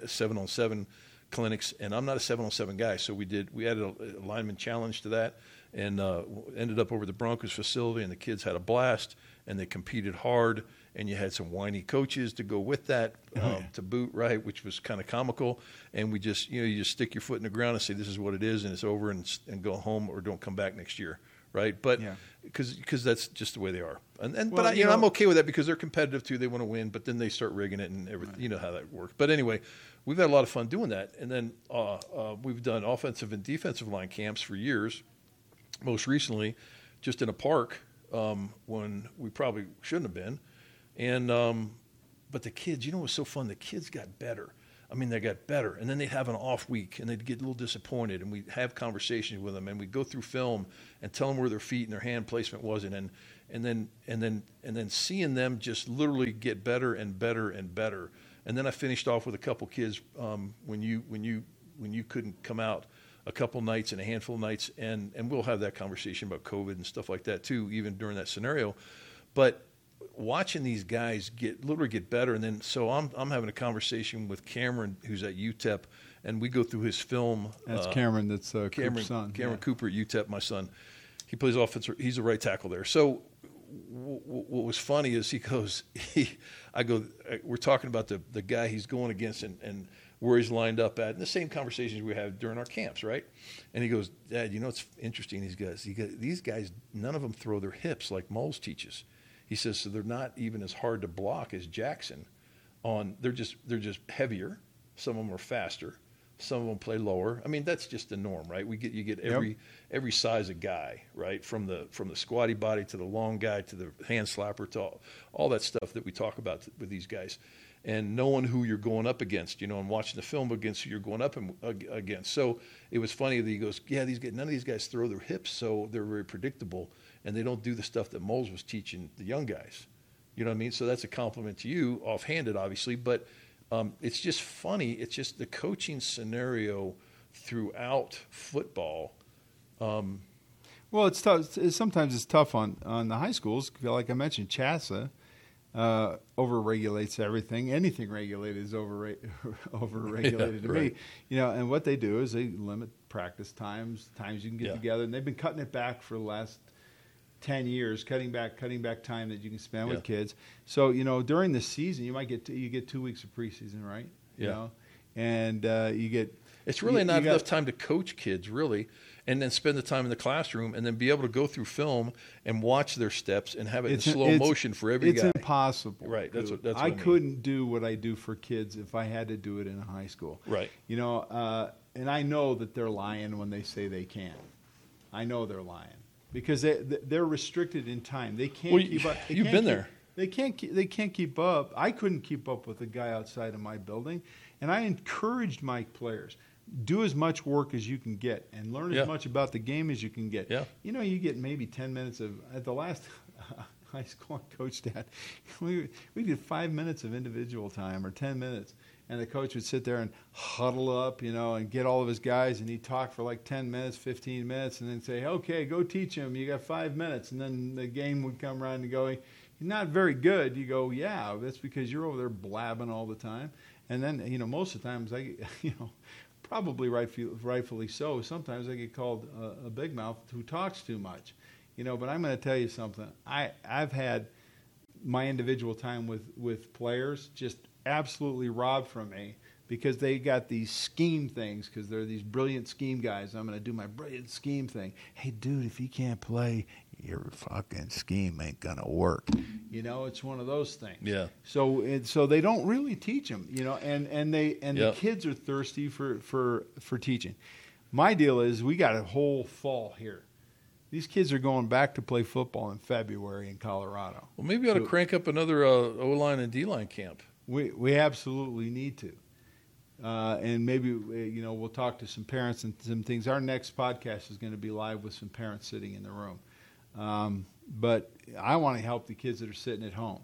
Seven on seven clinics, and I'm not a seven on seven guy, so we did we added a, a lineman challenge to that, and uh, ended up over the Broncos facility, and the kids had a blast, and they competed hard, and you had some whiny coaches to go with that, um, oh, yeah. to boot, right, which was kind of comical, and we just you know you just stick your foot in the ground and say this is what it is, and it's over, and and go home or don't come back next year, right? But because yeah. because that's just the way they are, and and well, but I, you know, know I'm okay with that because they're competitive too. They want to win, but then they start rigging it and everything. Right. You know how that works. But anyway, we've had a lot of fun doing that, and then uh, uh, we've done offensive and defensive line camps for years. Most recently, just in a park um, when we probably shouldn't have been, and um, but the kids, you know, it was so fun. The kids got better. I mean, they got better, and then they'd have an off week, and they'd get a little disappointed, and we'd have conversations with them, and we'd go through film and tell them where their feet and their hand placement was, and and, and then and then and then seeing them just literally get better and better and better. And then I finished off with a couple kids um, when you when you when you couldn't come out a couple nights and a handful of nights, and and we'll have that conversation about COVID and stuff like that too, even during that scenario, but. Watching these guys get literally get better, and then so I'm I'm having a conversation with Cameron, who's at U T E P, and we go through his film. That's uh, Cameron. That's uh, Cameron. Cooper's son. Cameron yeah. Cooper at U T E P, my son. He plays offensive. He's a right tackle there. So w- w- what was funny is he goes, he, I go, we're talking about the the guy he's going against and and where he's lined up at, and the same conversations we have during our camps, right? And he goes, Dad, you know it's interesting. These guys, he goes, these guys, none of them throw their hips like Moles teaches. He says, so they're not even as hard to block as Jackson. On they're just they're just heavier. Some of them are faster. Some of them play lower. I mean, that's just the norm, right? We get you get every yep. every size of guy, right? From the from the squatty body to the long guy to the hand slapper to all, all that stuff that we talk about th- with these guys, and knowing who you're going up against, you know, and watching the film against who you're going up and, uh, against. So it was funny that he goes, yeah, these guys, none of these guys throw their hips, so they're very predictable. And they don't do the stuff that Moles was teaching the young guys. You know what I mean? So that's a compliment to you, offhanded, obviously. But um, it's just funny. It's just the coaching scenario throughout football. Um, well, it's tough. It's, sometimes it's tough on, on the high schools. Like I mentioned, CHASA uh, over-regulates everything. Anything regulated is over over-regulated yeah, to right. me. You know, and what they do is they limit practice times, times you can get yeah. together. And they've been cutting it back for the last – ten years, cutting back, cutting back time that you can spend yeah. with kids. So, you know, during the season, you might get to, you get two weeks of preseason, right? Yeah. You know? And uh, you get – It's really you, not you enough got, time to coach kids, really, and then spend the time in the classroom and then be able to go through film and watch their steps and have it in slow motion for every it's guy. It's impossible. Right. That's what, that's what I, I mean. Couldn't do what I do for kids if I had to do it in a high school. Right. You know, uh, and I know that they're lying when they say they can. I know they're lying. Because they they're restricted in time, they can't well, keep up. They you've can't been keep, there. They can't keep, they can't keep up. I couldn't keep up with the guy outside of my building, and I encouraged my players do as much work as you can get and learn yeah. as much about the game as you can get. Yeah. You know, you get maybe ten minutes of at the last high school I coached at. We we did five minutes of individual time or ten minutes, and the coach would sit there and huddle up, you know, and get all of his guys, and he'd talk for like ten minutes, fifteen minutes, and then say, okay, go teach him. You got five minutes. And then the game would come around and go, he's not very good. You go, yeah, that's because you're over there blabbing all the time. And then, you know, most of the times I, you know, probably rightf- rightfully so, sometimes I get called a, a big mouth who talks too much, you know, but I'm going to tell you something. I, I've had my individual time with, with players just absolutely robbed from me because they got these scheme things because they're these brilliant scheme guys. I'm going to do my brilliant scheme thing. Hey, dude, if you can't play, your fucking scheme ain't going to work. You know, it's one of those things. Yeah. So it, so they don't really teach them, you know, and, and, they, and yep. the kids are thirsty for, for, for teaching. My deal is we got a whole fall here. These kids are going back to play football in February in Colorado. Well, maybe we ought so, to crank up another uh, O-line and D-line camp. We we absolutely need to. Uh, and maybe, you know, we'll talk to some parents and some things. Our next podcast is going to be live with some parents sitting in the room. Um, but I want to help the kids that are sitting at home.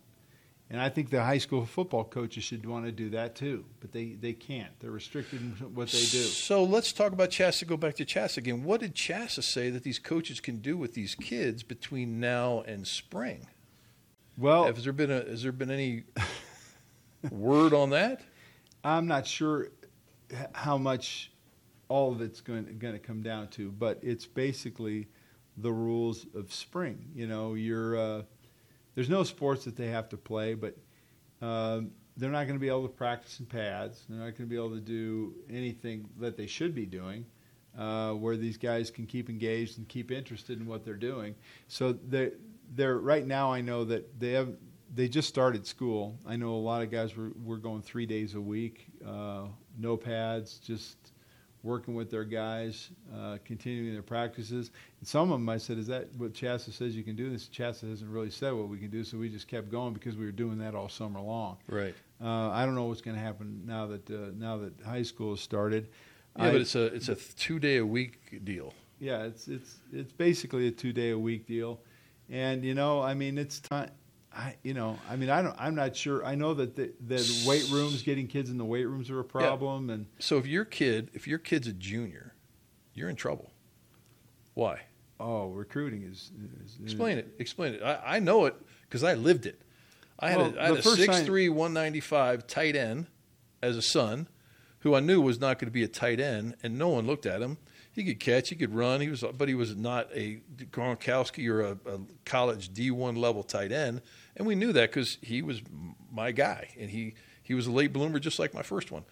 And I think the high school football coaches should want to do that too. But they, they can't. They're restricted in what they do. So let's talk about Chassa. Go back to Chassa again. What did Chassa say that these coaches can do with these kids between now and spring? Well, has there been a, has there been any word on that? I'm not sure how much all of it's going to, going to come down to, but it's basically the rules of spring. You know, you're uh, there's no sports that they have to play, but uh, they're not going to be able to practice in pads. They're not going to be able to do anything that they should be doing, uh, where these guys can keep engaged and keep interested in what they're doing. So they're, they're right now. I know that they have. They just started school. I know a lot of guys were, were going three days a week, uh, no pads, just working with their guys, uh, continuing their practices. And some of them, I said, is that what Chassa says you can do? This Chassa hasn't really said what we can do, so we just kept going because we were doing that all summer long. Right. Uh, I don't know what's going to happen now that uh, now that high school has started. Yeah, I, but it's a it's a two day a week deal. Yeah, it's it's it's basically a two day a week deal, and you know, I mean, it's time. I, you know, I mean, I don't. I'm not sure. I know that the, the weight rooms, getting kids in the weight rooms, are a problem. Yeah. And so, if your kid, if your kid's a junior, you're in trouble. Why? Oh, recruiting is. is Explain is, it. Explain it. I, I know it because I lived it. I well, had a, I had a six three, one ninety-five tight end as a son, who I knew was not going to be a tight end, and no one looked at him. He could catch, he could run, he was, but he was not a Gronkowski or a, a college D one level tight end, and we knew that because he was my guy, and he, he was a late bloomer just like my first one.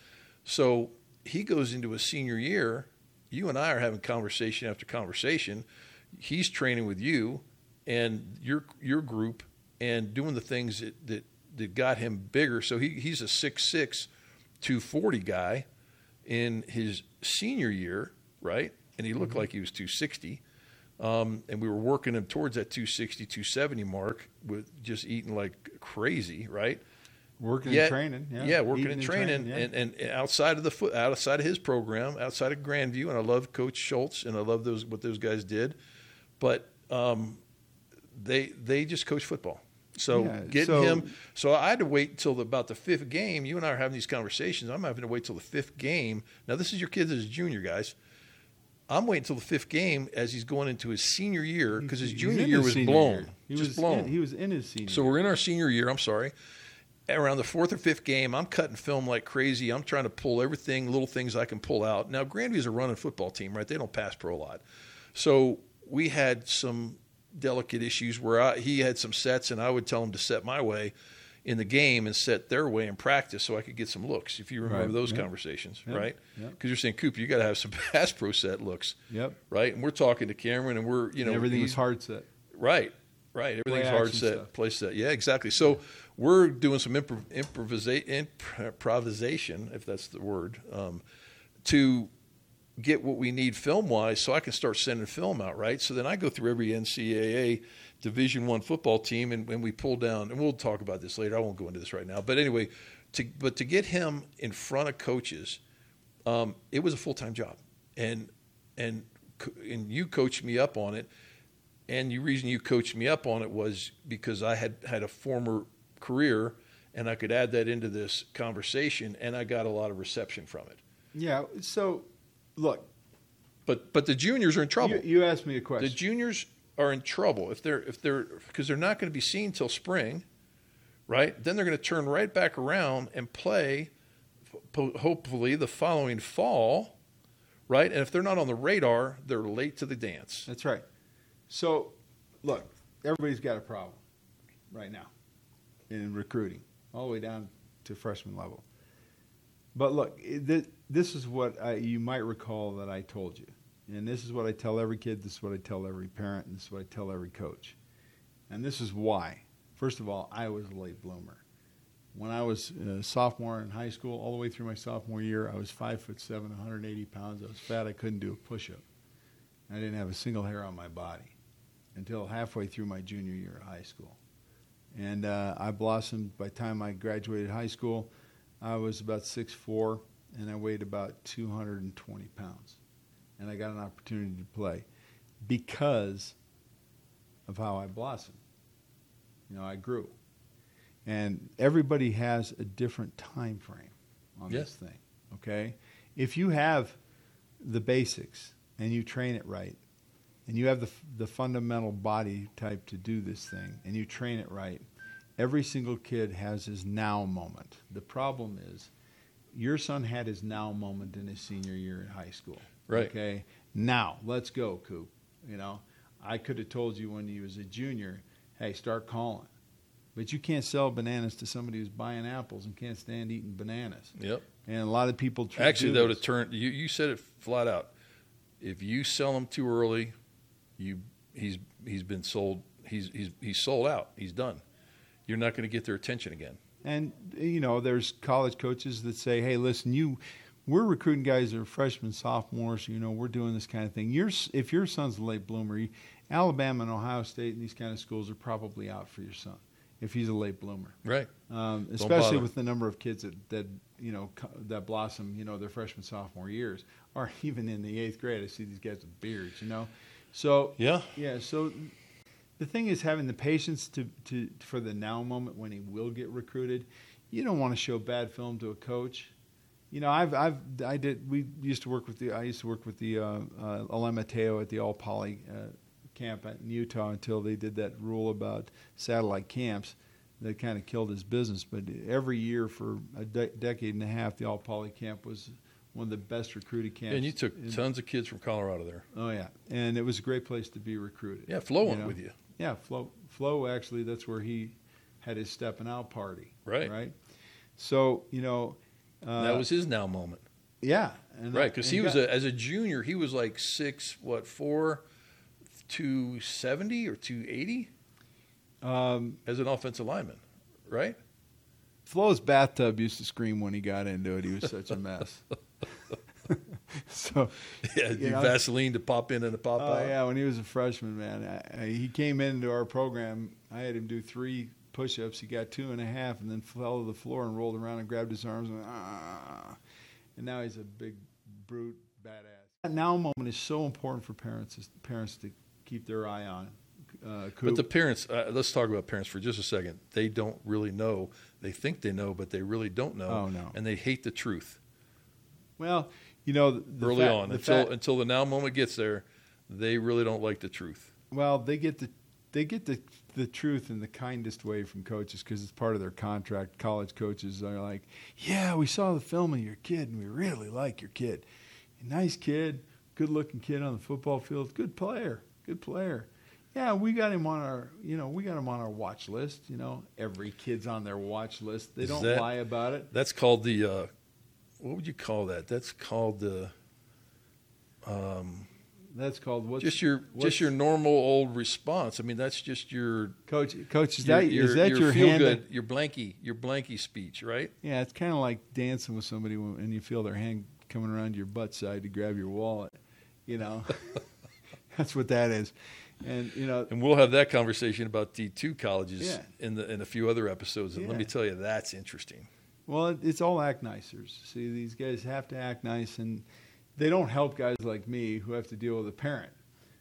So he goes into his senior year, you and I are having conversation after conversation, he's training with you and your your group and doing the things that, that, that got him bigger. So he, he's a six six, two forty guy in his senior year. Right, and he looked mm-hmm. like he was two sixty, um, and we were working him towards that two sixty, two seventy mark with just eating like crazy, right? Working Yet, and training, yeah, yeah working and, and training, training yeah. and and outside of the foot, outside of his program, outside of Grandview, and I love Coach Schultz, and I love those what those guys did, but um, they they just coach football. So yeah, getting so, him, so I had to wait until the, about the fifth game. You and I are having these conversations. I'm having to wait till the fifth game. Now this is your kid as a junior, guys. I'm waiting until the fifth game as he's going into his senior year because his junior year was blown. He was blown. He was in his senior year. So we're in our senior year. I'm sorry. Around the fourth or fifth game, I'm cutting film like crazy. I'm trying to pull everything, little things I can pull out. Now, Grandview's a running football team, right? They don't pass pro a lot. So we had some delicate issues where I, he had some sets, and I would tell him to set my way in the game and set their way in practice so I could get some looks, if you remember right. those yep. conversations, yep. right? Because yep. you're saying, Cooper, you got to have some pass pro set looks, yep. right? And we're talking to Cameron, and we're, you know. And everything these, was hard set. Right, right. Everything's hard set, stuff. Play set. Yeah, exactly. So we're doing some improv- improvisa- improvisation, if that's the word, um, to get what we need film-wise so I can start sending film out, right? So then I go through every N C double A Division One football team, and when we pull down, and we'll talk about this later. I won't go into this right now. But anyway, to but to get him in front of coaches, um, it was a full-time job, and and and you coached me up on it. And the reason you coached me up on it was because I had had a former career, and I could add that into this conversation, and I got a lot of reception from it. Yeah. So, look, but but the juniors are in trouble. You, you asked me a question. The juniors are in trouble if they're if they're because they're not going to be seen till spring, right? Then they're going to turn right back around and play, po- hopefully the following fall, right? And if they're not on the radar, they're late to the dance. That's right. So, look, everybody's got a problem right now in recruiting, all the way down to freshman level. But look, th- this is what I, you might recall that I told you. And this is what I tell every kid, this is what I tell every parent, and this is what I tell every coach. And this is why. First of all, I was a late bloomer. When I was a sophomore in high school, all the way through my sophomore year, I was five foot seven, one hundred eighty pounds. I was fat. I couldn't do a push-up. I didn't have a single hair on my body until halfway through my junior year of high school. And uh, I blossomed. By the time I graduated high school, I was about six four. and I weighed about two hundred twenty pounds. And I got an opportunity to play because of how I blossomed. You know, I grew. And everybody has a different time frame on yeah. this thing, okay? If you have the basics and you train it right, and you have the the fundamental body type to do this thing, and you train it right, every single kid has his now moment. The problem is your son had his now moment in his senior year in high school. Right. Okay, now let's go, Coop. You know, I could have told you when he was a junior, hey, start calling. But you can't sell bananas to somebody who's buying apples and can't stand eating bananas. Yep. And a lot of people tr- actually that would have turned. You, you said it flat out. If you sell them too early, you he's he's been sold. He's he's he's sold out. He's done. You're not going to get their attention again. And you know, there's college coaches that say, hey, listen, you. We're recruiting guys that are freshmen, sophomores. You know, we're doing this kind of thing. You're, if your son's a late bloomer, you, Alabama and Ohio State and these kind of schools are probably out for your son if he's a late bloomer. Right. Um, especially with the number of kids that, that you know co- that blossom, you know, their freshman, sophomore years, or even in the eighth grade. I see these guys with beards. You know, so yeah, yeah. So the thing is having the patience to, to for the now moment when he will get recruited. You don't want to show bad film to a coach. You know, I've, I've, I did, we used to work with the, I used to work with the, uh, uh, Alamateo at the All Poly, uh, camp in Utah until they did that rule about satellite camps that kind of killed his business. But every year for a de- decade and a half, the All Poly camp was one of the best recruited camps. And you took in, tons of kids from Colorado there. Oh yeah. And it was a great place to be recruited. Yeah. Flo went you know? with you. Yeah. Flo, Flo actually, that's where he had his stepping out party. Right. Right. So, you know, Uh, that was his now moment. Yeah. And right, because he was, a, as a junior, he was like six, what, four, two seventy or two eighty um, as an offensive lineman, right? Flo's bathtub used to scream when he got into it. He was such a mess. so Yeah, you know, Vaseline to pop in and to pop uh, out. Yeah, when he was a freshman, man, I, I, he came into our program. I had him do three push-ups. He got two and a half and then fell to the floor and rolled around and grabbed his arms and went, ah. And now he's a big brute badass. That now moment is so important for parents parents to keep their eye on. Uh, but the parents, uh, let's talk about parents for just a second. They don't really know. They think they know, but they really don't know. Oh, no. And they hate the truth. Well, you know, the early fact, on the until fact, until the now moment gets there, they really don't like the truth. Well, they get the They get the the truth in the kindest way from coaches because it's part of their contract. College coaches are like, yeah, we saw the film of your kid, and we really like your kid. Nice kid, good-looking kid on the football field, good player, good player. Yeah, we got him on our, you know, we got him on our watch list. You know, every kid's on their watch list. They Is don't that, lie about it. That's called the, uh, what would you call that? That's called the, um. That's called what's just your what's, just your normal old response. I mean, that's just your coach. Coach, is your, that your, is that your, your feel hand good, your blankie, your blankie speech, right? Yeah, it's kind of like dancing with somebody when, and you feel their hand coming around your butt side to grab your wallet. You know, that's what that is. And you know, and we'll have that conversation about D two colleges yeah. in the in a few other episodes. And yeah. let me tell you, that's interesting. Well, it, it's all act nicers. See, these guys have to act nice and. They don't help guys like me who have to deal with a parent.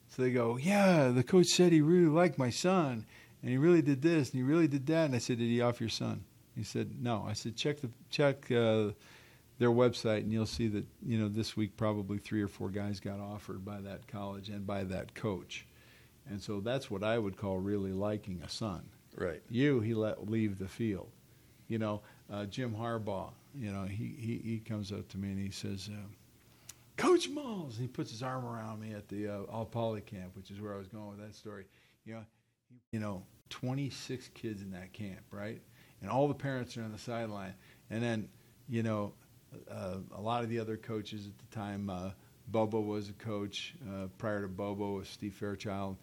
So they go, yeah, the coach said he really liked my son, and he really did this, and he really did that. And I said, did he off your son? He said, no. I said, check the check uh, their website, and you'll see that you know this week probably three or four guys got offered by that college and by that coach. And so that's what I would call really liking a son. Right. You, he let leave the field. You know, uh, Jim Harbaugh, you know, he, he, he comes up to me, and he says uh, – Coach Malls, he puts his arm around me at the uh, All Poly camp, which is where I was going with that story. You know, you know, twenty-six kids in that camp, right? And all the parents are on the sideline. And then, you know, uh, a lot of the other coaches at the time, uh, Bobo was a coach. Uh, prior to Bobo was Steve Fairchild.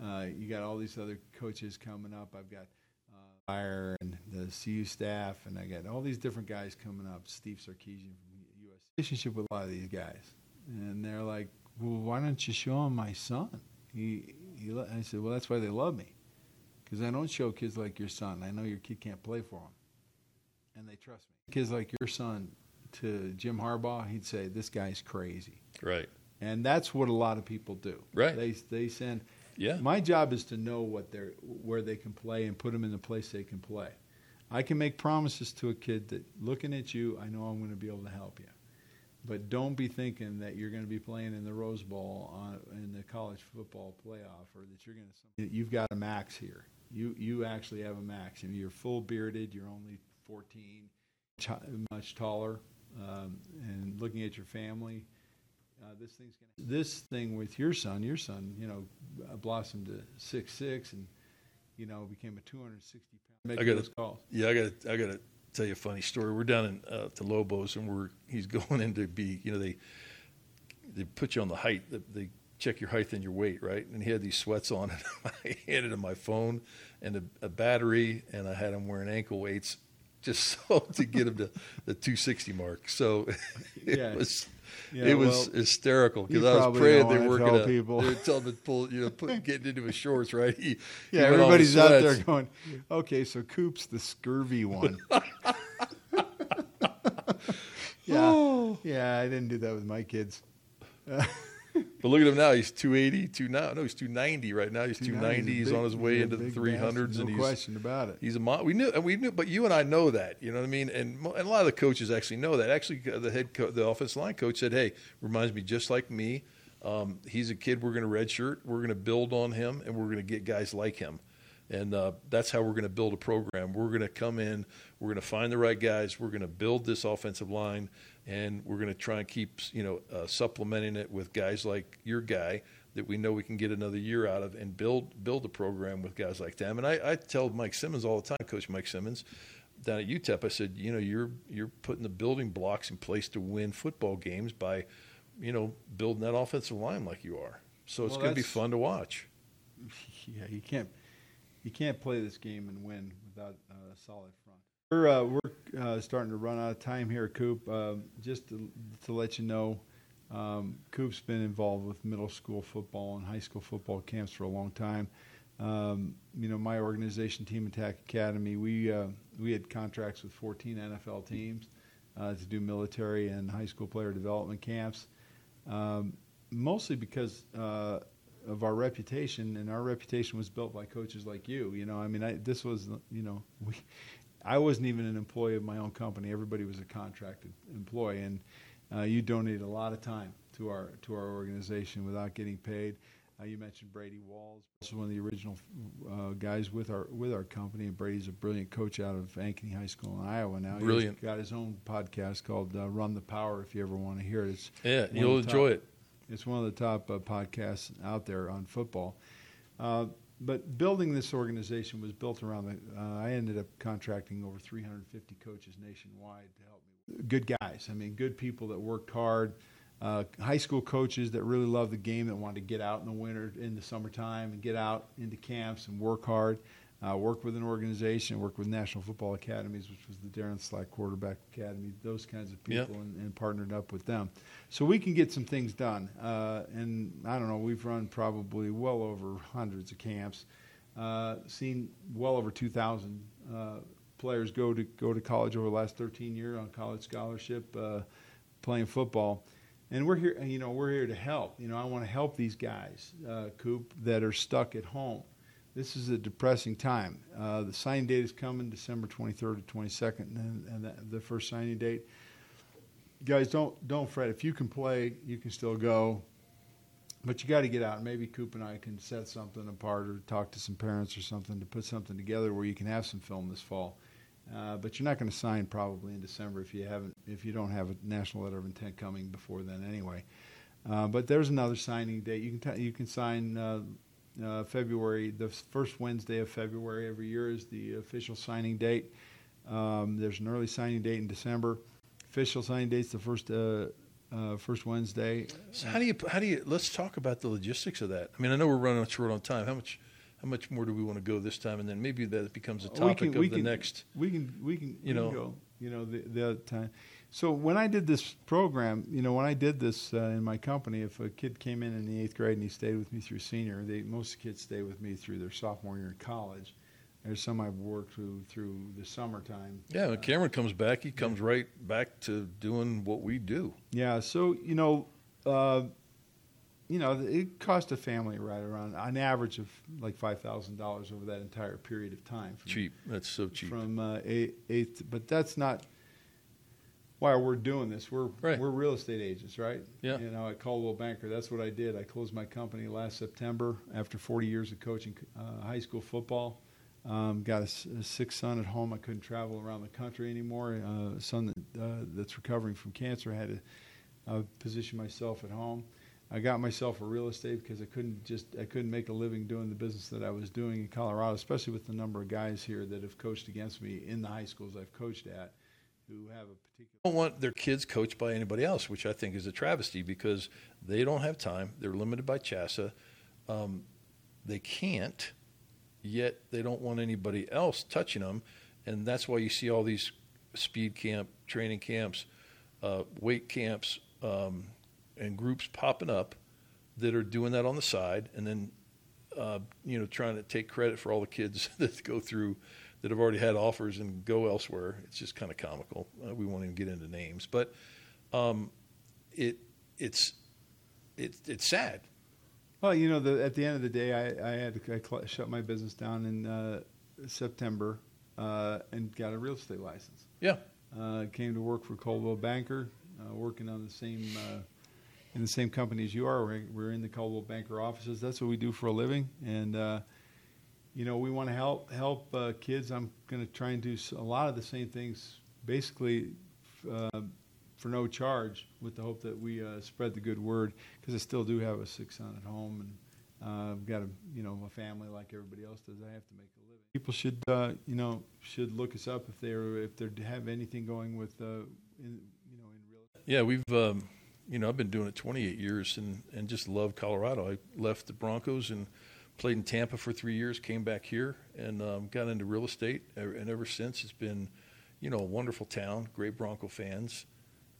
Uh, you got all these other coaches coming up. I've got uh, Fire and the C U staff, and I got all these different guys coming up. Steve Sarkisian from U S Relationship with a lot of these guys. And they're like, well, why don't you show him my son? He, he lo-. I said, well, that's why they love me, because I don't show kids like your son. I know your kid can't play for him, and they trust me. Kids like your son to Jim Harbaugh, he'd say, "This guy's crazy." Right. And that's what a lot of people do. Right. They they send. Yeah. My job is to know what they're where they can play and put them in the place they can play. I can make promises to a kid that, looking at you, I know I'm going to be able to help you. But don't be thinking that you're going to be playing in the Rose Bowl on, in the college football playoff, or that you're going to. You've got a max here. You you actually have a max. I mean, you're full bearded. You're only fourteen, much taller, um, and looking at your family, uh, this thing's going. This thing with your son, your son, you know, blossomed to six six, and you know, became a two hundred sixty pound. Make I gotta, those calls. Yeah, I got to. I got to. Tell you a funny story. We're down in uh, to Lobos, and we're he's going in to be, you know, they they put you on the height, they, they check your height and your weight, right? And he had these sweats on, and I handed him my phone and a, a battery, and I had him wearing ankle weights just so to get him to the two sixty mark. So it yeah. was you know, it was well, hysterical, because I was praying they were going people. They would tell them to pull, you know, put, get into his shorts, right? He, yeah, he everybody's out there going, okay, so Coop's the scurvy one. yeah, yeah, I didn't do that with my kids. But look at him now. He's two eighty, two now. No, he's two ninety right now. He's two ninety. He's big, on his way into the three hundreds. No and he's, question about it. He's a mo- we knew, and we knew, but you and I know that. You know what I mean? And, and a lot of the coaches actually know that. Actually, the head, co- the offensive line coach said, "Hey, reminds me just like me. Um, he's a kid. We're going to redshirt. We're going to build on him, and we're going to get guys like him." And uh, that's how we're going to build a program. We're going to come in. We're going to find the right guys. We're going to build this offensive line, and we're going to try and keep, you know, uh, supplementing it with guys like your guy that we know we can get another year out of, and build build a program with guys like them. And I, I tell Mike Simmons all the time, Coach Mike Simmons, down at U T E P, I said, you know, you're you're putting the building blocks in place to win football games by, you know, building that offensive line like you are. So it's well, going to be fun to watch. Yeah, you can't. You can't play this game and win without uh, a solid front. We're uh, we're uh, starting to run out of time here, Coop. Uh, just to, to let you know, um, Coop's been involved with middle school football and high school football camps for a long time. Um, you know, my organization, Team Attack Academy, we uh, we had contracts with fourteen N F L teams uh, to do military and high school player development camps, um, mostly because uh, of our reputation, and our reputation was built by coaches like you. You know, I mean, I, this was, you know, we, I wasn't even an employee of my own company. Everybody was a contracted employee, and uh, you donated a lot of time to our to our organization without getting paid. Uh, you mentioned Brady Walls, also one of the original uh, guys with our with our company, and Brady's a brilliant coach out of Ankeny High School in Iowa now. Brilliant. He's got his own podcast called uh, Run the Power, if you ever want to hear it. It's yeah, you'll enjoy it. It's one of the top uh, podcasts out there on football. Uh, but building this organization was built around the, uh, I ended up contracting over three hundred fifty coaches nationwide to help me. Good guys. I mean, good people that worked hard. Uh, high school coaches that really loved the game, that wanted to get out in the winter, in the summertime, and get out into camps and work hard. Uh, work with an organization, work with National Football Academies, which was the Darren Slack Quarterback Academy, those kinds of people, yeah. and, and partnered up with them. So we can get some things done. Uh, and I don't know, we've run probably well over hundreds of camps, uh, seen well over two thousand uh, players go to go to college over the last thirteen years on college scholarship, uh, playing football. And we're here, you know, we're here to help. You know, I want to help these guys, uh, Coop, that are stuck at home. This is a depressing time. Uh, the signing date is coming December twenty-third to twenty-second, and, and that, the first signing date. Guys, don't don't fret. If you can play, you can still go, but you got to get out. Maybe Coop and I can set something apart, or talk to some parents or something to put something together where you can have some film this fall. Uh, but you're not going to sign probably in December if you haven't if you don't have a national letter of intent coming before then anyway. Uh, but there's another signing date. You can t- you can sign. Uh, Uh, February, the first Wednesday of February every year is the official signing date. Um, there's an early signing date in December. Official signing date's the first uh, uh, first Wednesday. So how do you how do you let's talk about the logistics of that? I mean, I know we're running short on time. How much how much more do we want to go this time? And then maybe that becomes a topic we can, of we the can, next. We can we can you we know can go, you know the, the other time. So when I did this program, you know, when I did this uh, in my company, if a kid came in in the eighth grade and he stayed with me through senior, they, most kids stay with me through their sophomore year in college. There's some I've worked through through the summertime. Yeah, when Cameron comes back, he comes yeah. right back to doing what we do. Yeah, so, you know, uh, you know, it cost a family right around, on average, of like five thousand dollars over that entire period of time. From, cheap. That's so cheap. From uh, eighth, but that's not why we're doing this. We're right. we're real estate agents, right? Yeah. You know, at Coldwell Banker, that's what I did. I closed my company last September after forty years of coaching uh, high school football. Um, got a, a sick son at home. I couldn't travel around the country anymore. Uh, a son that, uh, that's recovering from cancer. I had to uh, position myself at home. I got myself a real estate because I couldn't just I couldn't make a living doing the business that I was doing in Colorado, especially with the number of guys here that have coached against me in the high schools I've coached at, who have a particular. Don't want their kids coached by anybody else, which I think is a travesty because they don't have time. They're limited by C H A S A. Um, they can't. Yet they don't want anybody else touching them, and that's why you see all these speed camp, training camps, uh, weight camps, um, and groups popping up that are doing that on the side, and then uh, you know trying to take credit for all the kids that go through that have already had offers and go elsewhere. It's just kind of comical. Uh, we won't even get into names, but um, it it's it, it's sad. Well, you know, the, at the end of the day, I, I had to I cl- shut my business down in uh, September uh, and got a real estate license. Yeah, uh, came to work for Coldwell Banker, uh, working on the same uh, in the same company as you are. We're, we're in the Coldwell Banker offices. That's what we do for a living, and uh, you know, we want to help help uh, kids. I'm going to try and do a lot of the same things, basically. Uh, for no charge, with the hope that we uh, spread the good word, because I still do have a sick son at home, and uh, I've got a you know a family like everybody else does. I have to make a living. People should uh, you know should look us up if they are, if they have anything going with uh, in, you know in real estate. Yeah, we've um, you know I've been doing it twenty-eight years and and just love Colorado. I left the Broncos and played in Tampa for three years, came back here and um, got into real estate, and ever since it's been you know a wonderful town, great Bronco fans.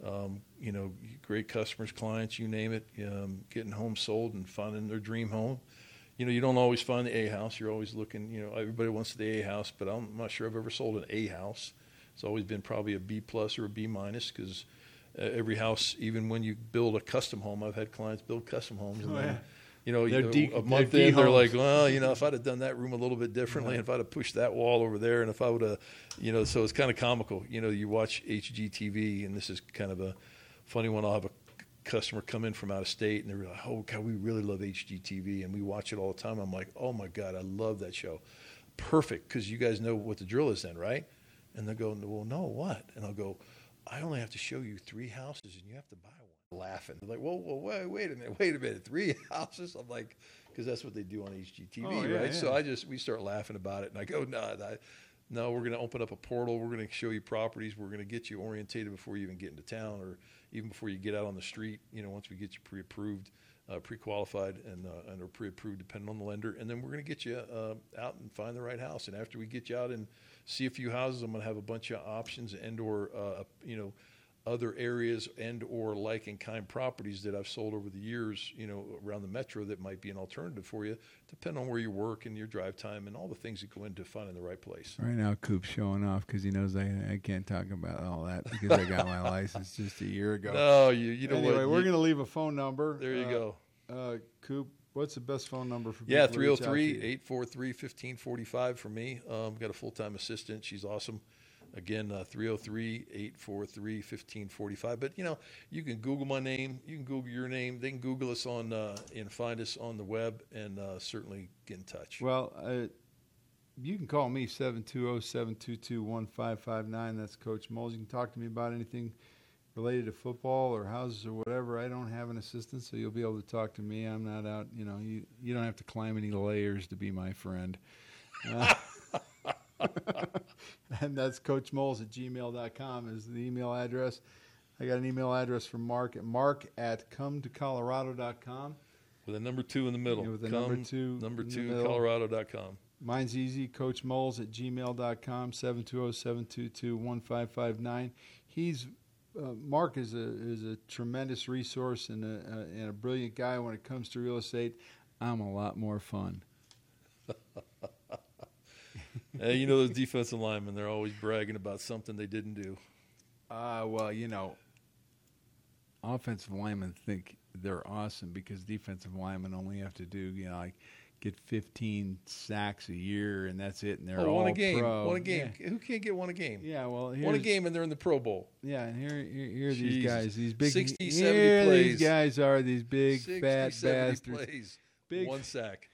Um, you know, great customers, clients, you name it, um, getting homes sold and finding their dream home. You know, you don't always find the A house. You're always looking, you know, everybody wants the A house, but I'm not sure I've ever sold an A house. It's always been probably a B plus or a B minus because uh, every house, even when you build a custom home, I've had clients build custom homes. Oh, and then, yeah. You know, a, de- a month in, they're like, well, you know, if I'd have done that room a little bit differently, yeah. and if I'd have pushed that wall over there, and if I would have, you know, so it's kind of comical. You know, you watch H G T V, and this is kind of a funny one. I'll have a customer come in from out of state, and they're like, oh, God, we really love H G T V, and we watch it all the time. I'm like, oh, my God, I love that show. Perfect, because you guys know what the drill is then, right? And they're going, well, no, what? And I'll go, I only have to show you three houses, and you have to buy one. Laughing. They're like, whoa, whoa, wait, wait a minute, wait a minute, three houses? I'm like, because that's what they do on H G T V, oh, yeah, right? Yeah. So I just, we start laughing about it, and I go, no, no, no we're going to open up a portal, we're going to show you properties, we're going to get you orientated before you even get into town, or even before you get out on the street, you know, once we get you pre-approved, uh, pre-qualified, and, uh, and or pre-approved, depending on the lender, and then we're going to get you uh, out and find the right house, and after we get you out and see a few houses, I'm going to have a bunch of options and or, uh, you know, other areas and or like in kind properties that I've sold over the years, you know, around the metro that might be an alternative for you, depending on where you work and your drive time and all the things that go into finding the right place. Right now, Coop's showing off because he knows I, I can't talk about all that because I got my license just a year ago. No, you, you know anyway, what? Anyway, we're going to leave a phone number. There you uh, go. Uh, Coop, what's the best phone number for people? Yeah, three oh three, eight four three, one five four five for me. Um, got a full-time assistant. She's awesome. Again, uh, three oh three, eight four three, one five four five. But, you know, you can Google my name. You can Google your name. They can Google us on uh, and find us on the web and uh, certainly get in touch. Well, uh, you can call me, seven two zero, seven two two, one five five nine. That's Coach Moles. You can talk to me about anything related to football or houses or whatever. I don't have an assistant, so you'll be able to talk to me. I'm not out. You know, you, you don't have to climb any layers to be my friend. Uh, and that's Coach Moles at gmail dot com is the email address. I got an email address from Mark at mark at come to colorado dot com. With a number two in the middle. Yeah, with a come, number two Number two, colorado dot com. Mine's easy, Coach Moles at gmail dot com, seven two zero, seven two two, one five five nine. He's, uh, Mark is a is a tremendous resource and a, a, and a brilliant guy when it comes to real estate. I'm a lot more fun. Uh, you know those defensive linemen, they're always bragging about something they didn't do. Uh, well, you know, offensive linemen think they're awesome because defensive linemen only have to do, you know, like get fifteen sacks a year and that's it, and they're oh, all one a game, pro. One a game. Yeah. Who can't get one a game? Yeah, well, one a game and they're in the Pro Bowl. Yeah, and here, here, here are Jesus. these guys, these big, sixty, seventy here plays. These guys are these big sixty, fat bastards. Plays. Big one sack.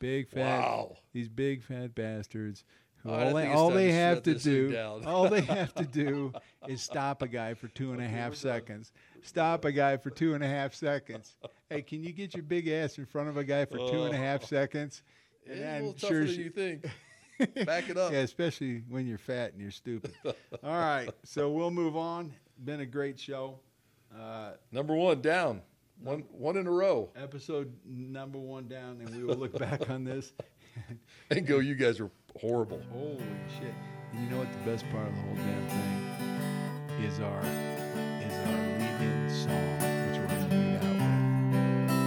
Big fat. Wow. These big fat bastards. All, all, they, all, they have to do, all they have to do is stop a guy for two and a half seconds. Stop a guy for two and a half seconds. Hey, can you get your big ass in front of a guy for two and a half seconds? And it's a little tougher sure than you think. Back it up. Yeah, especially when you're fat and you're stupid. All right, so we'll move on. Been a great show. Uh, number one down. One, one in a row. Episode number one down, and we will look back on this. And go, you guys are horrible. Holy shit. And you know what the best part of the whole damn thing is our is our lead-in song, which we're going to lead out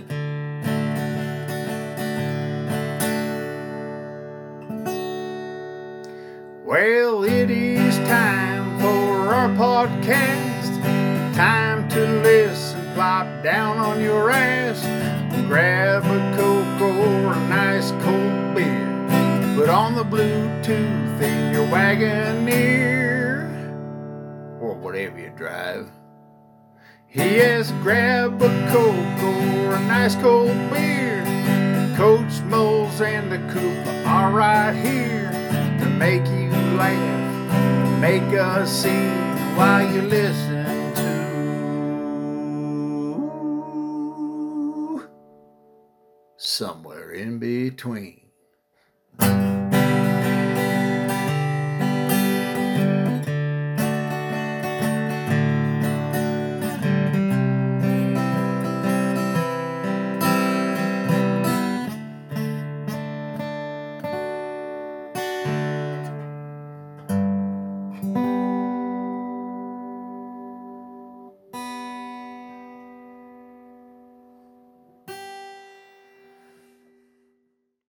with. Have a great day. Well, it is time for our podcast. Time to listen, flop down on your ass. Grab a Coke or a nice cold beer. Put on the Bluetooth in your Wagoneer. Or whatever you drive. Yes, grab a Coke or a nice cold beer. Coach Moles and the Koopa are right here to make you laugh, make a scene while you listen. Somewhere in between.